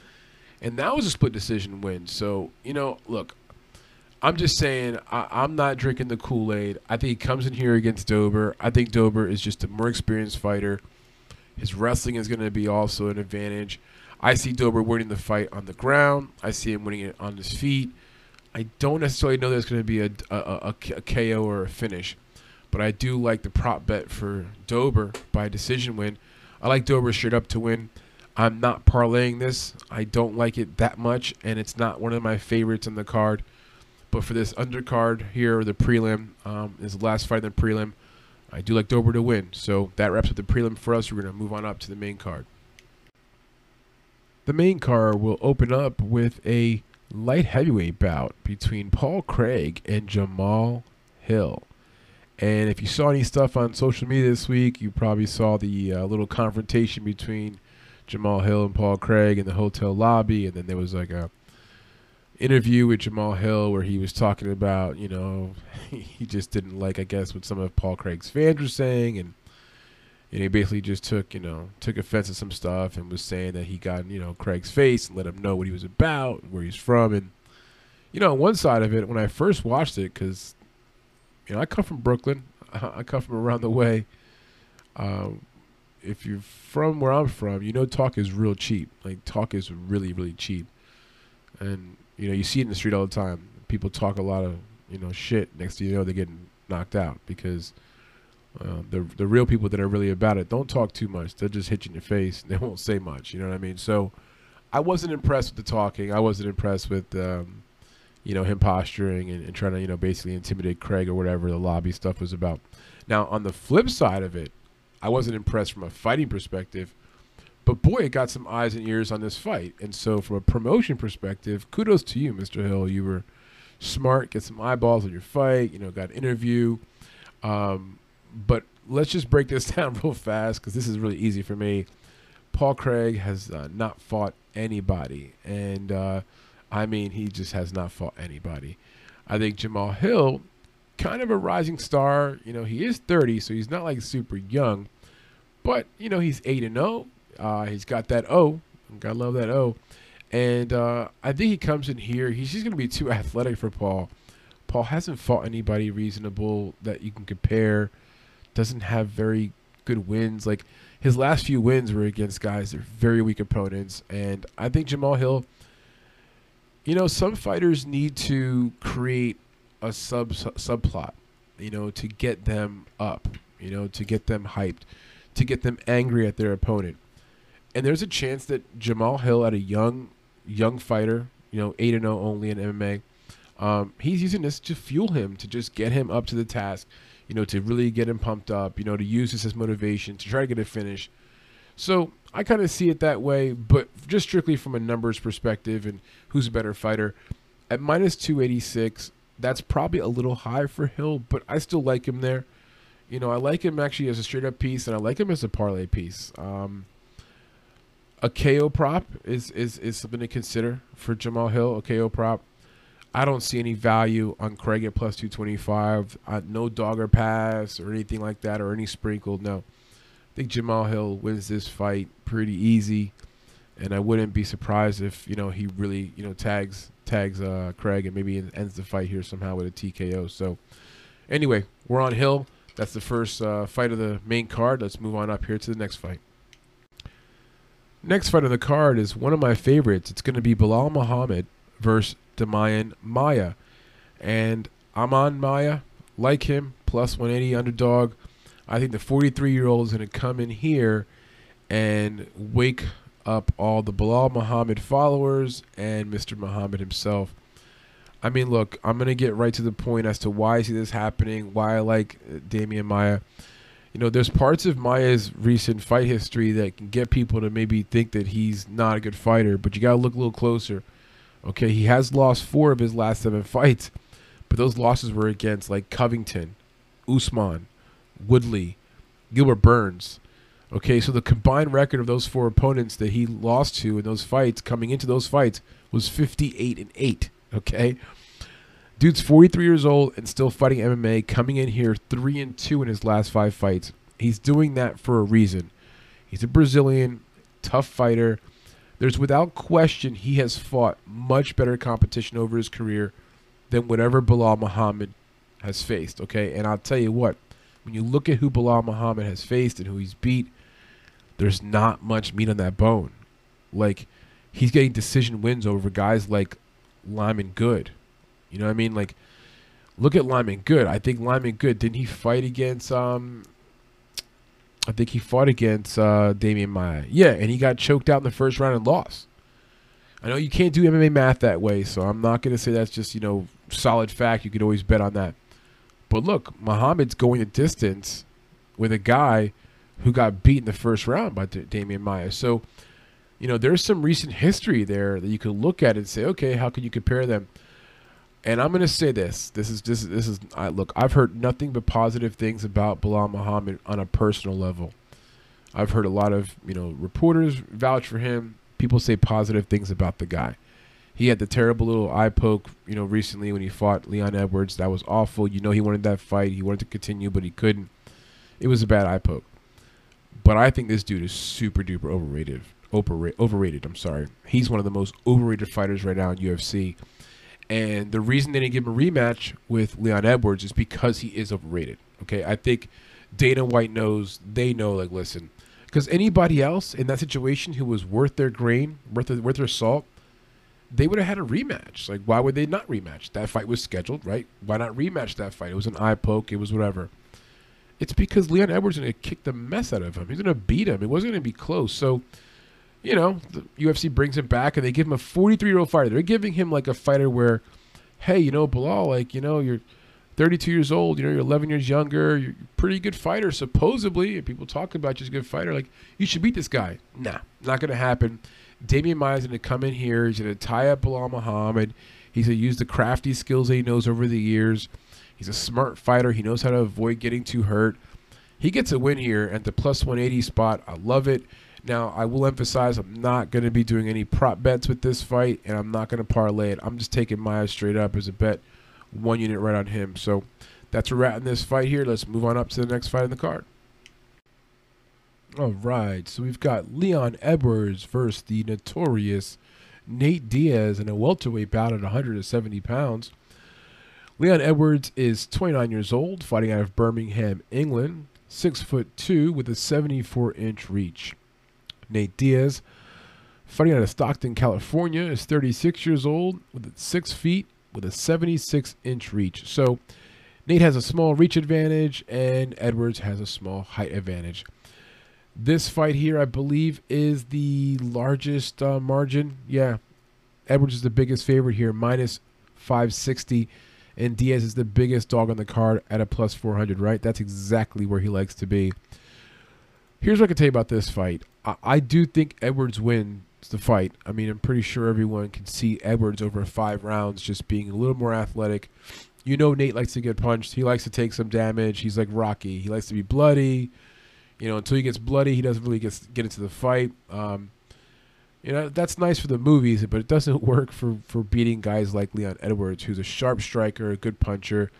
And that was a split decision win. So, you know, look, I'm just saying I'm not drinking the Kool-Aid. I think he comes in here against Dober. I think Dober is just a more experienced fighter. His wrestling is going to be also an advantage. I see Dober winning the fight on the ground. I see him winning it on his feet. I don't necessarily know there's going to be a KO or a finish, but I do like the prop bet for Dober by decision win. I like Dober straight up to win. I'm not parlaying this. I don't like it that much, and it's not one of my favorites on the card. But for this undercard here, or the prelim, is the last fight in the prelim, I do like Dober to win. So that wraps up the prelim for us. We're going to move on up to the main card. The main card will open up with a light heavyweight bout between Paul Craig and Jamahal Hill. And if you saw any stuff on social media this week, you probably saw the little confrontation between Jamahal Hill and Paul Craig in the hotel lobby. And then there was like a interview with Jamahal Hill where he was talking about, you know, he just didn't like, I guess, what some of Paul Craig's fans were saying. And he basically just took offense at some stuff and was saying that he got in, you know, Craig's face and let him know what he was about, where he's from. And, you know, on one side of it, when I first watched it, because, you know, I come from Brooklyn. I come from around the way. If you're from where I'm from, you know, talk is real cheap. Like, talk is really, really cheap. And, you know, you see it in the street all the time. People talk a lot of, you know, shit. Next thing you know, they're getting knocked out because the real people that are really about it don't talk too much. They'll just hit you in your face. And they won't say much. You know what I mean? So I wasn't impressed with the talking. I wasn't impressed with, you know, him posturing and trying to, you know, basically intimidate Craig or whatever the lobby stuff was about. Now, on the flip side of it, I wasn't impressed from a fighting perspective. But, boy, it got some eyes and ears on this fight. And so from a promotion perspective, kudos to you, Mr. Hill. You were smart, get some eyeballs on your fight, you know, got an interview. But let's just break this down real fast because this is really easy for me. Paul Craig has not fought anybody. And, I mean, he just has not fought anybody. I think Jamahal Hill, kind of a rising star. You know, he is 30, so he's not, like, super young. But, you know, he's 8-0. He's got that O. Gotta love that O. And I think he comes in here. He's just going to be too athletic for Paul. Paul hasn't fought anybody reasonable that you can compare. Doesn't have very good wins. Like, his last few wins were against guys that are very weak opponents. And I think Jamahal Hill, you know, some fighters need to create a subplot, you know, to get them up, you know, to get them hyped, to get them angry at their opponent. And there's a chance that Jamahal Hill, at a young fighter, you know, 8-0 only in MMA, he's using this to fuel him, to just get him up to the task, you know, to really get him pumped up, you know, to use this as motivation, to try to get a finish. So I kind of see it that way, but just strictly from a numbers perspective and who's a better fighter. At minus 286, that's probably a little high for Hill, but I still like him there. You know, I like him actually as a straight-up piece, and I like him as a parlay piece. A KO prop is something to consider for Jamahal Hill, a KO prop. I don't see any value on Craig at plus 225. No dog or pass or anything like that or any sprinkle, no. I think Jamahal Hill wins this fight pretty easy, and I wouldn't be surprised if, you know, he really, you know, tags Craig and maybe ends the fight here somehow with a TKO. So anyway, we're on Hill. That's the first fight of the main card. Let's move on up here to the next fight. Next fight on the card is one of my favorites. It's going to be Belal Muhammad versus Damian Maia. And I'm on Maia. Like him, plus 180 underdog. I think the 43-year-old is going to come in here and wake up all the Belal Muhammad followers and Mr. Muhammad himself. I mean, look, I'm going to get right to the point as to why I see this happening, why I like Damian Maia. You know, there's parts of Maia's recent fight history that can get people to maybe think that he's not a good fighter, but you got to look a little closer. Okay, he has lost 4 of his last 7 fights, but those losses were against, like, Covington, Usman, Woodley, Gilbert Burns. Okay, so the combined record of those 4 opponents that he lost to in those fights, coming into those fights, was 58-8. okay? Dude's 43 years old and still fighting MMA, coming in here 3-2 in his last 5 fights. He's doing that for a reason. He's a Brazilian, tough fighter. There's without question he has fought much better competition over his career than whatever Belal Muhammad has faced, okay? And I'll tell you what, when you look at who Belal Muhammad has faced and who he's beat, there's not much meat on that bone. Like, he's getting decision wins over guys like Lyman Good. You know what I mean? Like, look at Lyman Good. I think Lyman Good, didn't he fight against, I think he fought against Damian Maia. Yeah, and he got choked out in the first round and lost. I know you can't do MMA math that way, so I'm not going to say that's just, you know, solid fact. You could always bet on that. But look, Muhammad's going a distance with a guy who got beat in the first round by Damian Maia. So, you know, there's some recent history there that you could look at and say, okay, how can you compare them? And I'm going to say this. Look, I've heard nothing but positive things about Belal Muhammad on a personal level. I've heard a lot of, you know, reporters vouch for him. People say positive things about the guy. He had the terrible little eye poke, you know, recently when he fought Leon Edwards. That was awful. You know, he wanted that fight. He wanted to continue, but he couldn't. It was a bad eye poke. But I think this dude is super duper overrated. I'm sorry. He's one of the most overrated fighters right now in UFC. And the reason they didn't give him a rematch with Leon Edwards is because he is overrated. Okay, I think Dana White knows. They know, like, listen, because anybody else in that situation who was worth their grain, worth their salt, they would have had a rematch. Like, why would they not rematch? That fight was scheduled, right? Why not rematch that fight? It was an eye poke. It was whatever. It's because Leon Edwards is going to kick the mess out of him. He's going to beat him. It wasn't going to be close. So, you know, the UFC brings him back, and they give him a 43-year-old fighter. They're giving him, like, a fighter where, hey, you know, Belal, like, you know, you're 32 years old. You know, you're 11 years younger. You're a pretty good fighter, supposedly. If people talk about you as a good fighter, like, you should beat this guy. Nah, not going to happen. Damian Maia is going to come in here. He's going to tie up Belal Muhammad. He's going to use the crafty skills that he knows over the years. He's a smart fighter. He knows how to avoid getting too hurt. He gets a win here at the plus 180 spot. I love it. Now, I will emphasize I'm not going to be doing any prop bets with this fight, and I'm not going to parlay it. I'm just taking Maia straight up as a bet, 1 unit right on him. So that's a wrap in this fight here. Let's move on up to the next fight in the card. All right, so we've got Leon Edwards versus the notorious Nate Diaz in a welterweight bout at 170 pounds. Leon Edwards is 29 years old, fighting out of Birmingham, England, 6'2" with a 74-inch reach. Nate Diaz, fighting out of Stockton, California, is 36 years old with 6 feet with a 76-inch reach. So Nate has a small reach advantage and Edwards has a small height advantage. This fight here, I believe, is the largest margin. Yeah, Edwards is the biggest favorite here, minus 560, and Diaz is the biggest dog on the card at a plus 400, right? That's exactly where he likes to be. Here's what I can tell you about this fight. I do think Edwards wins the fight. I mean, I'm pretty sure everyone can see Edwards over 5 rounds just being a little more athletic. You know, Nate likes to get punched. He likes to take some damage. He's like Rocky. He likes to be bloody. You know, until he gets bloody, he doesn't really get into the fight. You know, that's nice for the movies, but it doesn't work for beating guys like Leon Edwards, who's a sharp striker, a good puncher,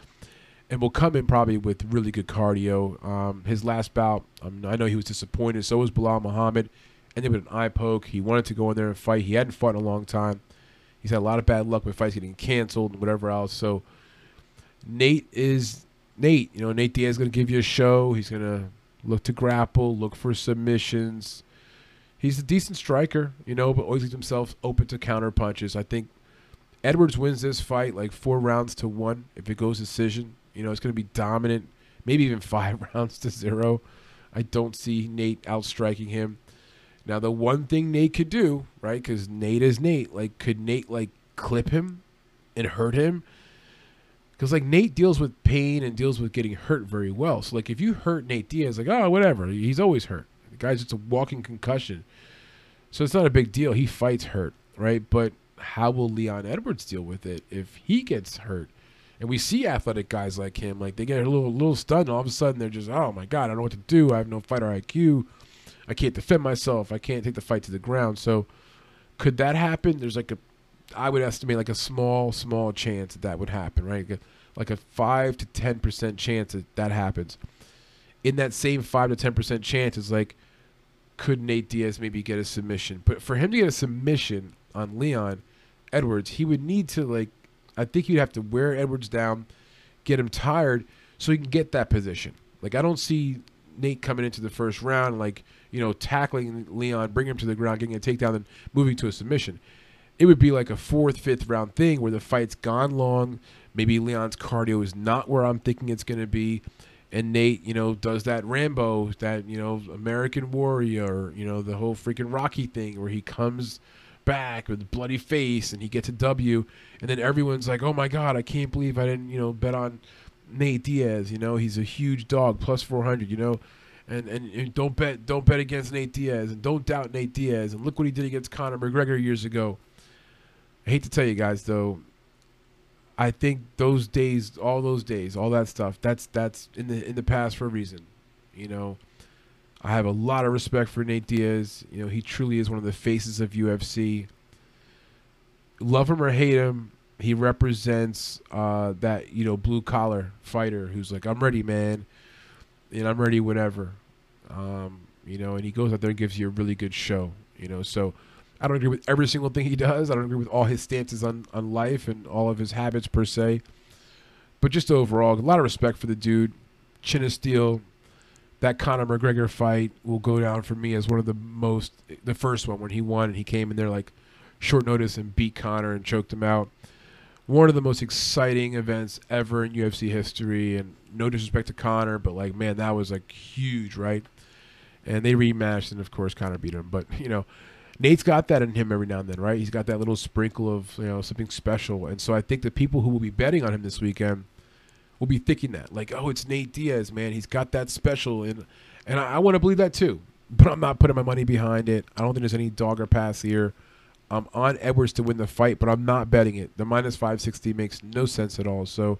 and will come in probably with really good cardio. His last bout, I know he was disappointed. So was Belal Muhammad. Ended with an eye poke. He wanted to go in there and fight. He hadn't fought in a long time. He's had a lot of bad luck with fights getting canceled and whatever else. So Nate is Nate. You know, Nate Diaz is going to give you a show. He's going to look to grapple, look for submissions. He's a decent striker, you know, but always leaves himself open to counter punches. I think Edwards wins this fight like 4-1 if it goes decision. You know, it's going to be dominant, maybe even 5-0. I don't see Nate outstriking him. Now, the one thing Nate could do, right, because Nate is Nate. Like, could Nate, like, clip him and hurt him? Because, like, Nate deals with pain and deals with getting hurt very well. So, like, if you hurt Nate Diaz, like, oh, whatever. He's always hurt. The guy's just a walking concussion. So it's not a big deal. He fights hurt, right? But how will Leon Edwards deal with it if he gets hurt? And we see athletic guys like him, like they get a little stunned. All of a sudden, they're just, oh, my God, I don't know what to do. I have no fighter IQ. I can't defend myself. I can't take the fight to the ground. So could that happen? There's like a I would estimate like a small chance that would happen, right? Like a 5 to 10% chance that that happens. In that same 5 to 10% chance, it's like, could Nate Diaz maybe get a submission? But for him to get a submission on Leon Edwards, he would need to, like, I think he'd have to wear Edwards down, get him tired, so he can get that position. Like, I don't see Nate coming into the first round, like, you know, tackling Leon, bringing him to the ground, getting a takedown, and moving to a submission. It would be like a fourth, fifth round thing where the fight's gone long. Maybe Leon's cardio is not where I'm thinking it's going to be. And Nate, you know, does that Rambo, that, you know, American Warrior, you know, the whole freaking Rocky thing where he comes back with a bloody face and he gets a W. And then everyone's like, oh, my God, I can't believe I didn't, you know, bet on Nate Diaz. You know, he's a huge dog, plus 400, you know. And don't bet against Nate Diaz, and don't doubt Nate Diaz. And look what he did against Conor McGregor years ago. I hate to tell you guys, though, I think those days, all that stuff, that's in the past for a reason. You know, I have a lot of respect for Nate Diaz. You know, he truly is one of the faces of UFC. Love him or hate him, he represents that, you know, blue collar fighter who's like, I'm ready, man, and I'm ready whenever. You know, and he goes out there and gives you a really good show. You know, so I don't agree with every single thing he does. I don't agree with all his stances on life and all of his habits per se. But just overall, a lot of respect for the dude. Chin of steel. That Conor McGregor fight will go down for me as one of the most, the first one when he won and he came in there like short notice and beat Conor and choked him out. One of the most exciting events ever in UFC history, and no disrespect to Conor, but like, man, that was like huge, right? And they rematched, and of course Conor beat him. But, you know, Nate's got that in him every now and then, right? He's got that little sprinkle of, you know, something special. And so I think the people who will be betting on him this weekend will be thinking that. Like, oh, it's Nate Diaz, man. He's got that special. And I want to believe that too. But I'm not putting my money behind it. I don't think there's any dog or pass here. I'm on Edwards to win the fight, but I'm not betting it. The minus 560 makes no sense at all. So,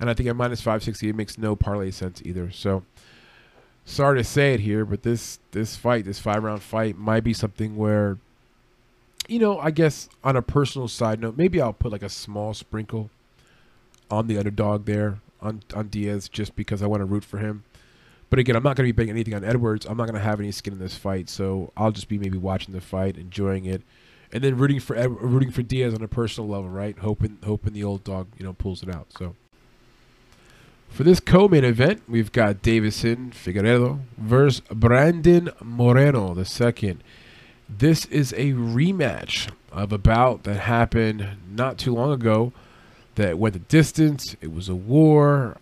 and I think at minus 560, it makes no parlay sense either. So, sorry to say it here, but this 5-round fight might be something where, you know, I guess on a personal side note, maybe I'll put like a small sprinkle on the underdog there on Diaz just because I want to root for him. But again, I'm not going to be betting anything on Edwards. I'm not going to have any skin in this fight, so I'll just be maybe watching the fight, enjoying it, and then rooting for Diaz on a personal level, right? Hoping the old dog, you know, pulls it out. So. For this co-main event, we've got Deiveson Figueiredo versus Brandon Moreno II. This is a rematch of a bout that happened not too long ago that went the distance. It was a war.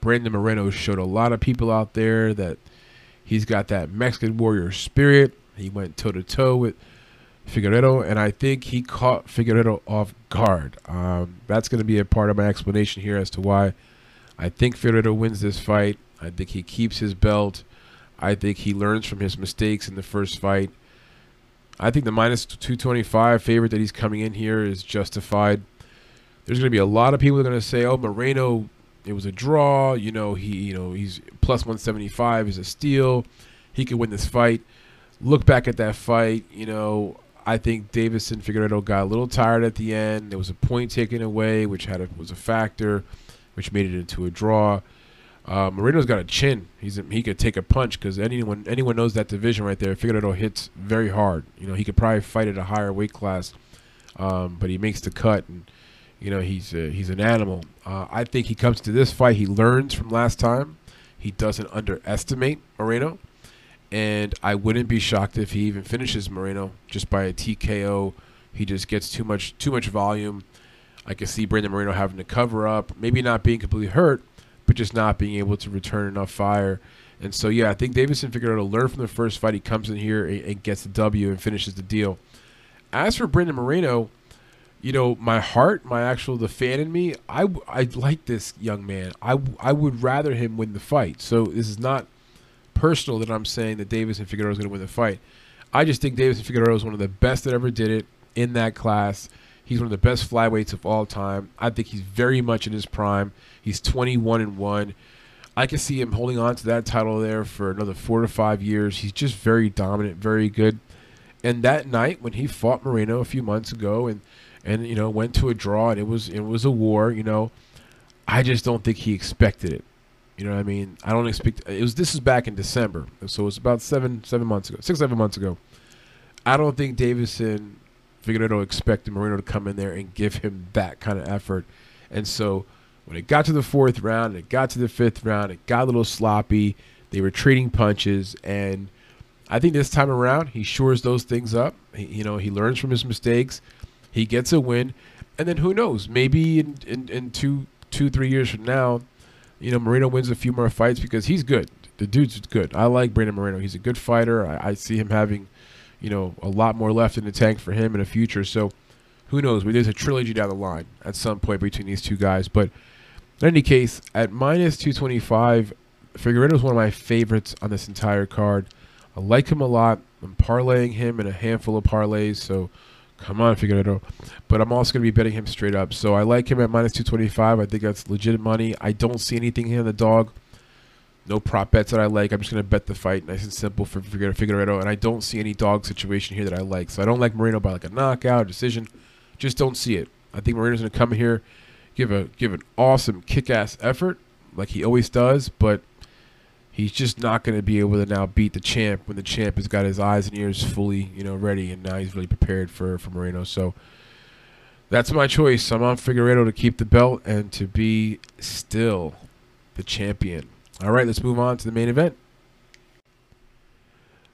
Brandon Moreno showed a lot of people out there that he's got that Mexican warrior spirit. He went toe-to-toe with Figueiredo, and I think he caught Figueiredo off guard. That's going to be a part of my explanation here as to why I think Figueiredo wins this fight. I think he keeps his belt. I think he learns from his mistakes in the first fight. I think the minus 225 favorite that he's coming in here is justified. There's going to be a lot of people that are going to say, "Oh, Moreno, it was a draw. You know, he's plus 175 is a steal. He could win this fight." Look back at that fight. You know, I think Deiveson Figueiredo got a little tired at the end. There was a point taken away, which was a factor, which made it into a draw. Moreno's got a chin. He could take a punch because anyone knows that division right there. Figueiredo hits very hard. You know, he could probably fight at a higher weight class, but he makes the cut, and you know he's an animal. I think he comes to this fight. He learns from last time. He doesn't underestimate Moreno, and I wouldn't be shocked if he even finishes Moreno just by a TKO. He just gets too much volume. I can see Brandon Moreno having to cover up, maybe not being completely hurt, but just not being able to return enough fire. And so, yeah, I think Deiveson Figueiredo learned from the first fight. He comes in here and gets the W and finishes the deal. As for Brandon Moreno, you know, my heart, the fan in me, I like this young man. I would rather him win the fight. So this is not personal that I'm saying that Deiveson Figueiredo is going to win the fight. I just think Deiveson Figueiredo is one of the best that ever did it in that class. He's one of the best flyweights of all time. I think he's very much in his prime. He's 21-1. I can see him holding on to that title there for another 4 to 5 years. He's just very dominant, very good. And that night when he fought Moreno a few months ago, and and, you know, went to a draw, and it was a war, you know. I just don't think he expected it. You know what I mean? I don't expect it. Was this is back in December, so it's about six, 7 months ago. I don't think Deiveson Figueiredo expected Moreno to come in there and give him that kind of effort. And so when it got to the 4th round, it got to the 5th round, it got a little sloppy. They were trading punches, and I think this time around he shores those things up. He learns from his mistakes. He gets a win, and then who knows? Maybe in two, 3 years from now, you know, Moreno wins a few more fights because he's good. The dude's good. I like Brandon Moreno. He's a good fighter. I see him having, you know, a lot more left in the tank for him in the future. So who knows? There's a trilogy down the line at some point between these two guys. But in any case, at -225, Figueiredo's one of my favorites on this entire card. I like him a lot. I'm parlaying him in a handful of parlays, so come on, Figueiredo. But I'm also going to be betting him straight up. So I like him at -225. I think that's legit money. I don't see anything here in the dog. No prop bets that I like. I'm just going to bet the fight nice and simple for Figueiredo, and I don't see any dog situation here that I like. So I don't like Moreno by like a knockout or decision. Just don't see it. I think Moreno's going to come here, give an awesome kick-ass effort like he always does, but he's just not going to be able to now beat the champ when the champ has got his eyes and ears fully, you know, ready, and now he's really prepared for Moreno. So that's my choice. I'm on Figueiredo to keep the belt and to be still the champion. All right, let's move on to the main event.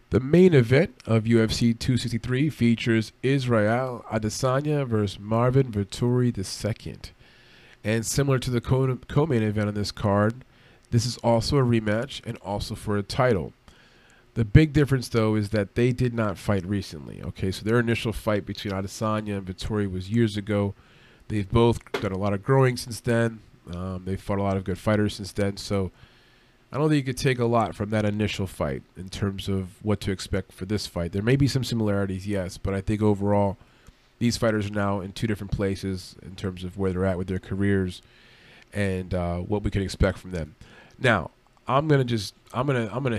The main event of UFC 263 features Israel Adesanya versus Marvin Vettori II. And similar to the co-main event on this card, this is also a rematch and also for a title. The big difference, though, is that they did not fight recently. Okay, so their initial fight between Adesanya and Vettori was years ago. They've both done a lot of growing since then. They've fought a lot of good fighters since then. So I don't think you could take a lot from that initial fight in terms of what to expect for this fight. There may be some similarities, yes, but I think overall these fighters are now in two different places in terms of where they're at with their careers and what we can expect from them. Now, I'm gonna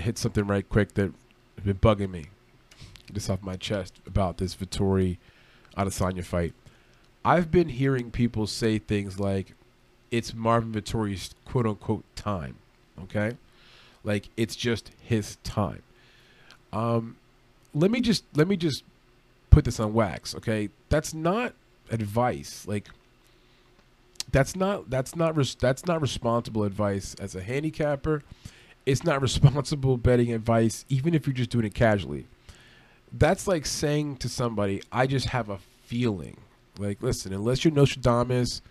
hit something right quick that's been bugging me, just off my chest, about this Vettori Adesanya fight. I've been hearing people say things like, "It's Marvin Vettori's quote unquote time," okay, like it's just his time. Let me just put this on wax, okay? That's not advice, like. That's not responsible advice as a handicapper. It's not responsible betting advice, even if you're just doing it casually. That's like saying to somebody, "I just have a feeling." Like, listen, unless you're Nostradamus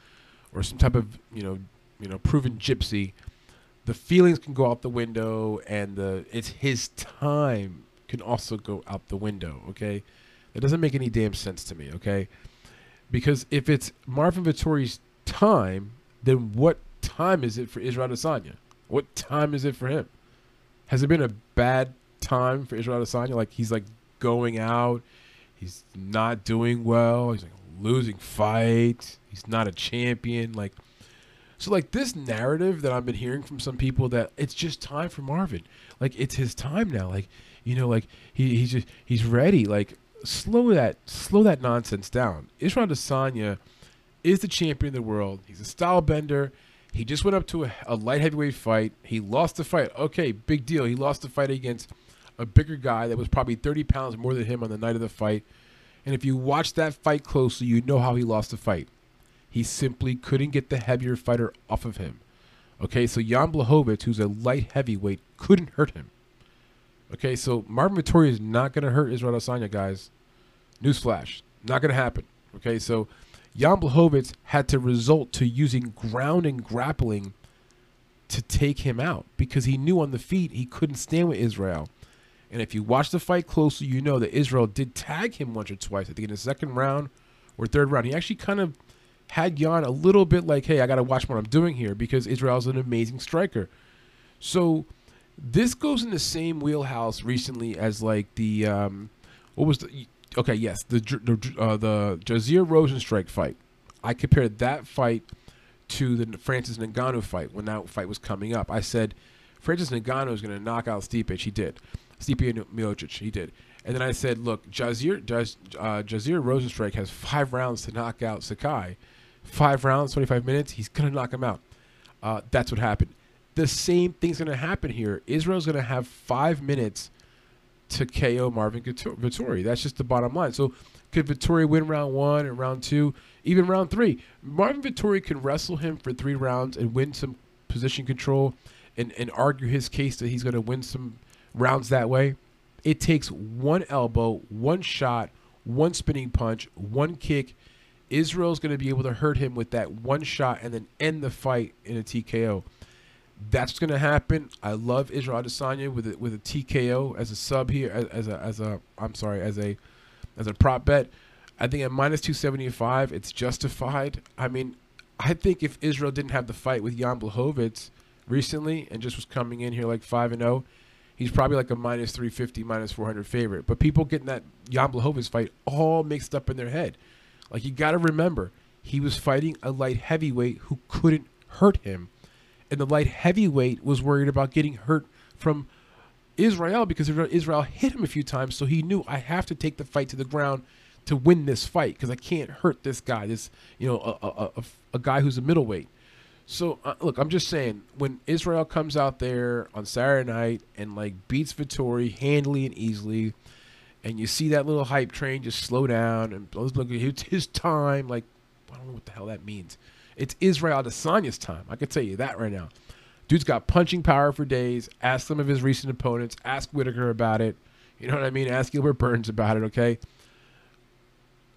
or some type of proven gypsy, the feelings can go out the window, and the "it's his time" can also go out the window. Okay, that doesn't make any damn sense to me. Okay, because if it's Marvin Vettori's time, then what time is it for Israel Adesanya? What time is it for him? Has it been a bad time for Israel Adesanya? Like, he's like going out, he's not doing well, he's like losing fights, he's not a champion. Like, so like this narrative that I've been hearing from some people that it's just time for Marvin, like it's his time now, like, you know, like he's ready. Like, slow that nonsense down. Israel Adesanya is the champion of the world. He's a style bender. He just went up to a light heavyweight fight. He lost the fight. Okay, big deal. He lost the fight against a bigger guy that was probably 30 pounds more than him on the night of the fight. And if you watch that fight closely, you know how he lost the fight. He simply couldn't get the heavier fighter off of him. Okay, so Jan Blachowicz, who's a light heavyweight, couldn't hurt him. Okay, so Marvin Vettori is not going to hurt Israel Adesanya, guys. Newsflash. Not going to happen. Okay, so Jan Blachowicz had to resort to using ground and grappling to take him out because he knew on the feet he couldn't stand with Israel. And if you watch the fight closely, you know that Israel did tag him once or twice. I think in the 2nd round or 3rd round, he actually kind of had Jan a little bit like, "Hey, I got to watch what I'm doing here," because Israel's an amazing striker. So this goes in the same wheelhouse recently as like the the Jair Rozenstruik fight. I compared that fight to the Francis Ngannou fight when that fight was coming up. I said Francis Ngannou is going to knock out Stipe. He did. Stipe Miocic, he did. And then I said, look, Jair Rozenstruik has 5 rounds to knock out Sakai. 5 rounds, 25 minutes, he's going to knock him out. That's what happened. The same thing's going to happen here. Israel's going to have 5 minutes to KO Marvin Vettori. That's just the bottom line. So could Vettori win round one and round two, even round three? Marvin Vettori could wrestle him for 3 rounds and win some position control and argue his case that he's going to win some rounds that way. It takes one elbow, one shot, one spinning punch, one kick. Israel's going to be able to hurt him with that one shot and then end the fight in a TKO. That's going to happen. I love Israel Adesanya with a TKO as a sub here, as a prop bet. I think at -275, it's justified. I mean, I think if Israel didn't have the fight with Jan Blachowicz recently and just was coming in here like 5-0, he's probably like a -350, -400 favorite. But people getting that Jan Blachowicz fight all mixed up in their head. Like, you got to remember, he was fighting a light heavyweight who couldn't hurt him. And the light heavyweight was worried about getting hurt from Israel because Israel hit him a few times. So he knew, I have to take the fight to the ground to win this fight because I can't hurt this guy, this, you know, a guy who's a middleweight. So, look, I'm just saying, when Israel comes out there on Saturday night and, like, beats Vettori handily and easily, and you see that little hype train just slow down and look, it's his time. Like, I don't know what the hell that means. It's Israel Adesanya's time. I can tell you that right now. Dude's got punching power for days. Ask some of his recent opponents. Ask Whitaker about it. You know what I mean? Ask Gilbert Burns about it, okay?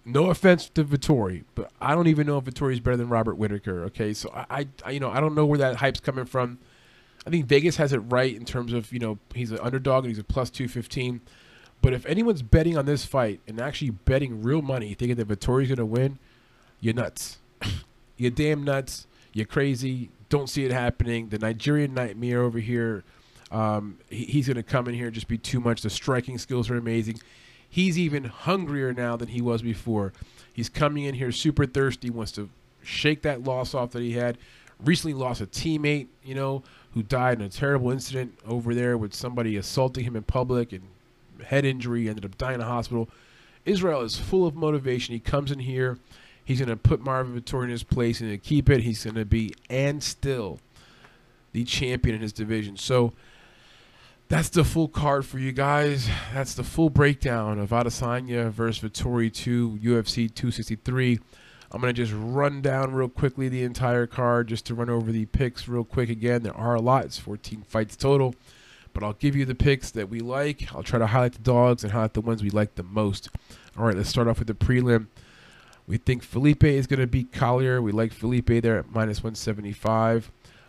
No offense to Vettori, but I don't even know if Vittori's better than Robert Whitaker. Okay, so I don't know where that hype's coming from. I think Vegas has it right in terms of, you know, he's an underdog and he's a +215. But if anyone's betting on this fight and actually betting real money, thinking that Vittori's gonna win, you're nuts. You're damn nuts. You're crazy. Don't see it happening. The Nigerian nightmare over here. He's gonna come in here and just be too much. The striking skills are amazing. He's even hungrier now than he was before. He's coming in here super thirsty, wants to shake that loss off that he had. Recently lost a teammate, you know, who died in a terrible incident over there with somebody assaulting him in public and head injury, ended up dying in a hospital. Israel is full of motivation. He comes in here. He's going to put Marvin Vettori in his place and keep it. He's going to be and still the champion in his division. So, that's the full card for you guys. That's the full breakdown of Adesanya versus Vettori 2, UFC 263. I'm going to just run down real quickly the entire card just to run over the picks real quick again. There are a lot. It's 14 fights total. But I'll give you the picks that we like. I'll try to highlight the dogs and highlight the ones we like the most. All right, let's start off with the prelim. We think Philippe is going to beat Collier. We like Philippe there at -175.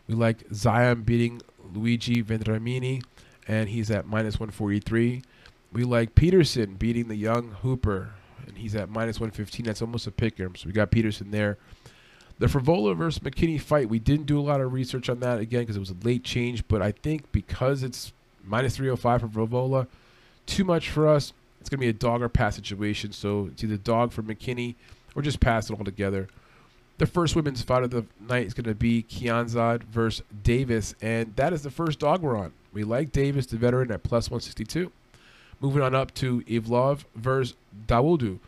We like Zion beating Luigi Vendramini, and he's at -143. We like Peterson beating the young Hooper, and he's at -115. That's almost a pick him, so we got Peterson there. The Frevola versus McKinney fight, we didn't do a lot of research on that, again, because it was a late change, but I think because it's -305 for Frevola, too much for us. It's going to be a dog or pass situation, so it's either dog for McKinney or just pass it all together. The first women's fight of the night is going to be Kianzad versus Davis, and that is the first dog we're on. We like Davis, the veteran, at +162. Moving on up to Evlov versus Dawodu.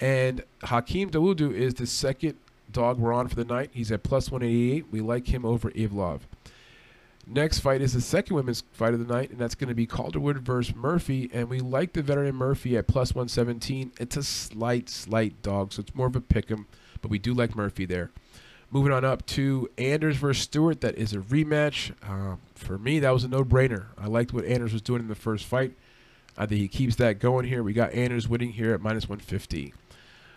And Hakeem Dawodu is the second dog we're on for the night. He's at +188. We like him over Evlov. Next fight is the second women's fight of the night, and that's going to be Calderwood versus Murphy, and we like the veteran Murphy at +117. It's a slight dog, so it's more of a pick 'em. But we do like Murphy there. Moving on up to Anders versus Stewart. That is a rematch. For me, that was a no-brainer. I liked what Anders was doing in the first fight. I think he keeps that going here. We got Anders winning here at -150.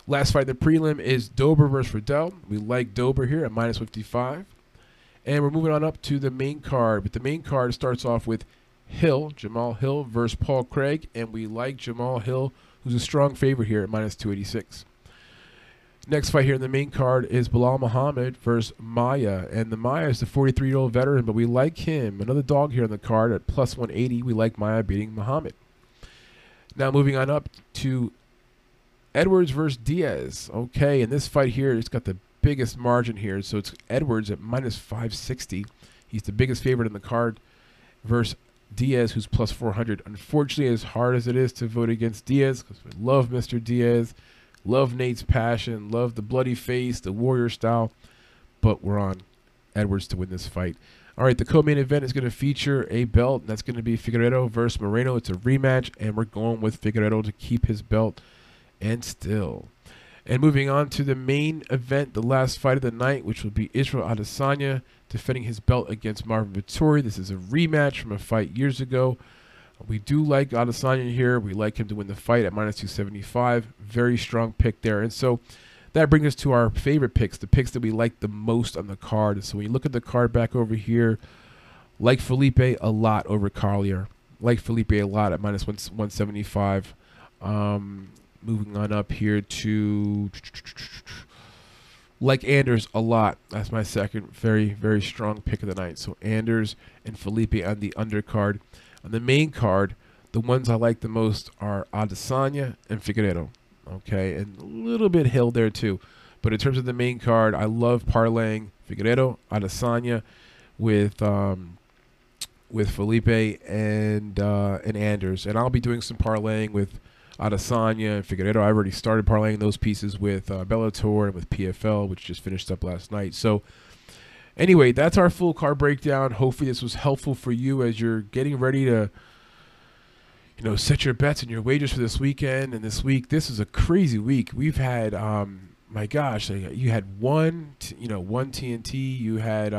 Last fight, the prelim, is Dober versus Riddell. We like Dober here at -155. And we're moving on up to the main card. But the main card starts off with Hill, Jamahal Hill versus Paul Craig. And we like Jamahal Hill, who's a strong favorite here at -286. Next fight here in the main card is Belal Muhammad versus Maia. And the Maia is the 43-year-old veteran, but we like him. Another dog here on the card at +180. We like Maia beating Muhammad. Now moving on up to Edwards versus Diaz. Okay, and this fight here, it's got the biggest margin here. So it's Edwards at -560. He's the biggest favorite in the card versus Diaz, who's plus 400. Unfortunately, as hard as it is to vote against Diaz, because we love Mr. Diaz, love Nate's passion, love the bloody face, the warrior style, but we're on Edwards to win this fight. All right, the co-main event is going to feature a belt, and that's going to be Figueiredo versus Moreno. It's a rematch, and we're going with Figueiredo to keep his belt and still. And moving on to the main event, the last fight of the night, which will be Israel Adesanya defending his belt against Marvin Vettori. This is a rematch from a fight years ago. We do like Adesanya here. We like him to win the fight at minus 275. Very strong pick there. And so that brings us to our favorite picks, the picks that we like the most on the card. So when you look at the card back over here, like Philippe a lot over Collier. Like Philippe a lot at minus 175. Moving on up here to like Anders a lot. That's my second very, very strong pick of the night. So Anders and Felipe on the undercard. On the main card, the ones I like the most are Adesanya and Figueiredo. Okay, and a little bit Hill there too. But in terms of the main card, I love parlaying Figueiredo, Adesanya with Felipe and Anders. And I'll be doing some parlaying with Adesanya and Figueiredo. I already started parlaying those pieces with Bellator and with PFL, which just finished up last night. So anyway, that's our full card breakdown. Hopefully this was helpful for you as you're getting ready to, you know, set your bets and your wagers for this weekend and this week. This is a crazy week. We've had, my gosh, you had one TNT. You had,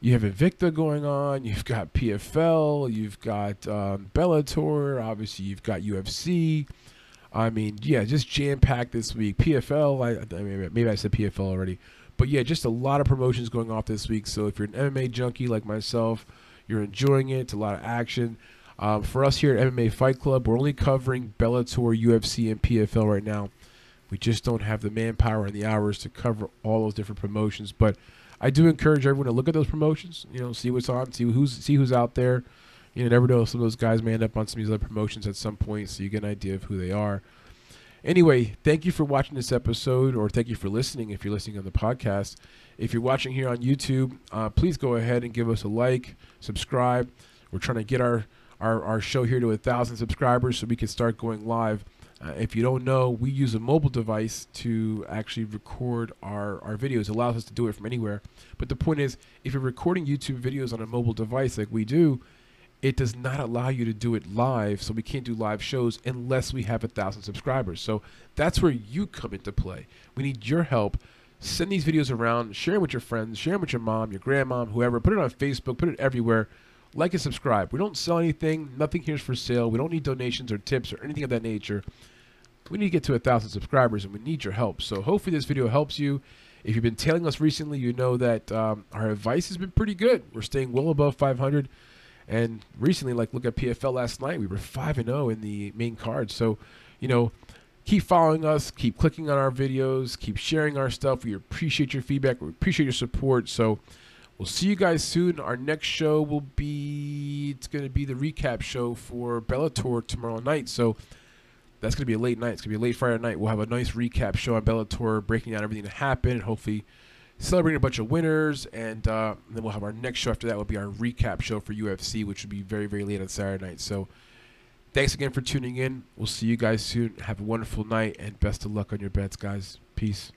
you have Invicta going on. You've got PFL. You've got Bellator. Obviously, you've got UFC. I mean, yeah, just jam-packed this week. PFL, I mean, maybe I said PFL already. But, yeah, just a lot of promotions going off this week. So if you're an MMA junkie like myself, you're enjoying it. It's a lot of action. For us here at MMA Fight Club, we're only covering Bellator, UFC, and PFL right now. We just don't have the manpower and the hours to cover all those different promotions. But I do encourage everyone to look at those promotions, you know, see what's on, see who's out there. You never know, some of those guys may end up on some of these other promotions at some point, so you get an idea of who they are. Anyway, thank you for watching this episode, or thank you for listening if you're listening on the podcast. If you're watching here on YouTube, please go ahead and give us a like, subscribe. We're trying to get our show here to 1,000 subscribers so we can start going live. If you don't know, we use a mobile device to actually record our videos. It allows us to do it from anywhere. But the point is, if you're recording YouTube videos on a mobile device like we do, it does not allow you to do it live. So we can't do live shows unless we have 1,000 subscribers. So that's where you come into play. We need your help. Send these videos around. Share them with your friends. Share them with your mom, your grandmom, whoever. Put it on Facebook. Put it everywhere. Like and subscribe. We don't sell anything. Nothing here is for sale. We don't need donations or tips or anything of that nature. We need to get to 1,000 subscribers, and we need your help. So hopefully this video helps you. If you've been tailing us recently, you know that our advice has been pretty good. We're staying well above 500. And recently, like look at PFL last night, we were 5-0 in the main card. So, you know, keep following us. Keep clicking on our videos. Keep sharing our stuff. We appreciate your feedback. We appreciate your support. So we'll see you guys soon. Our next show will be, it's going to be the recap show for Bellator tomorrow night. So that's going to be a late night. It's going to be a late Friday night. We'll have a nice recap show on Bellator, breaking down everything that happened and hopefully celebrating a bunch of winners. And then we'll have our next show after that will be our recap show for UFC, which will be very, very late on Saturday night. So thanks again for tuning in. We'll see you guys soon. Have a wonderful night and best of luck on your bets, guys. Peace.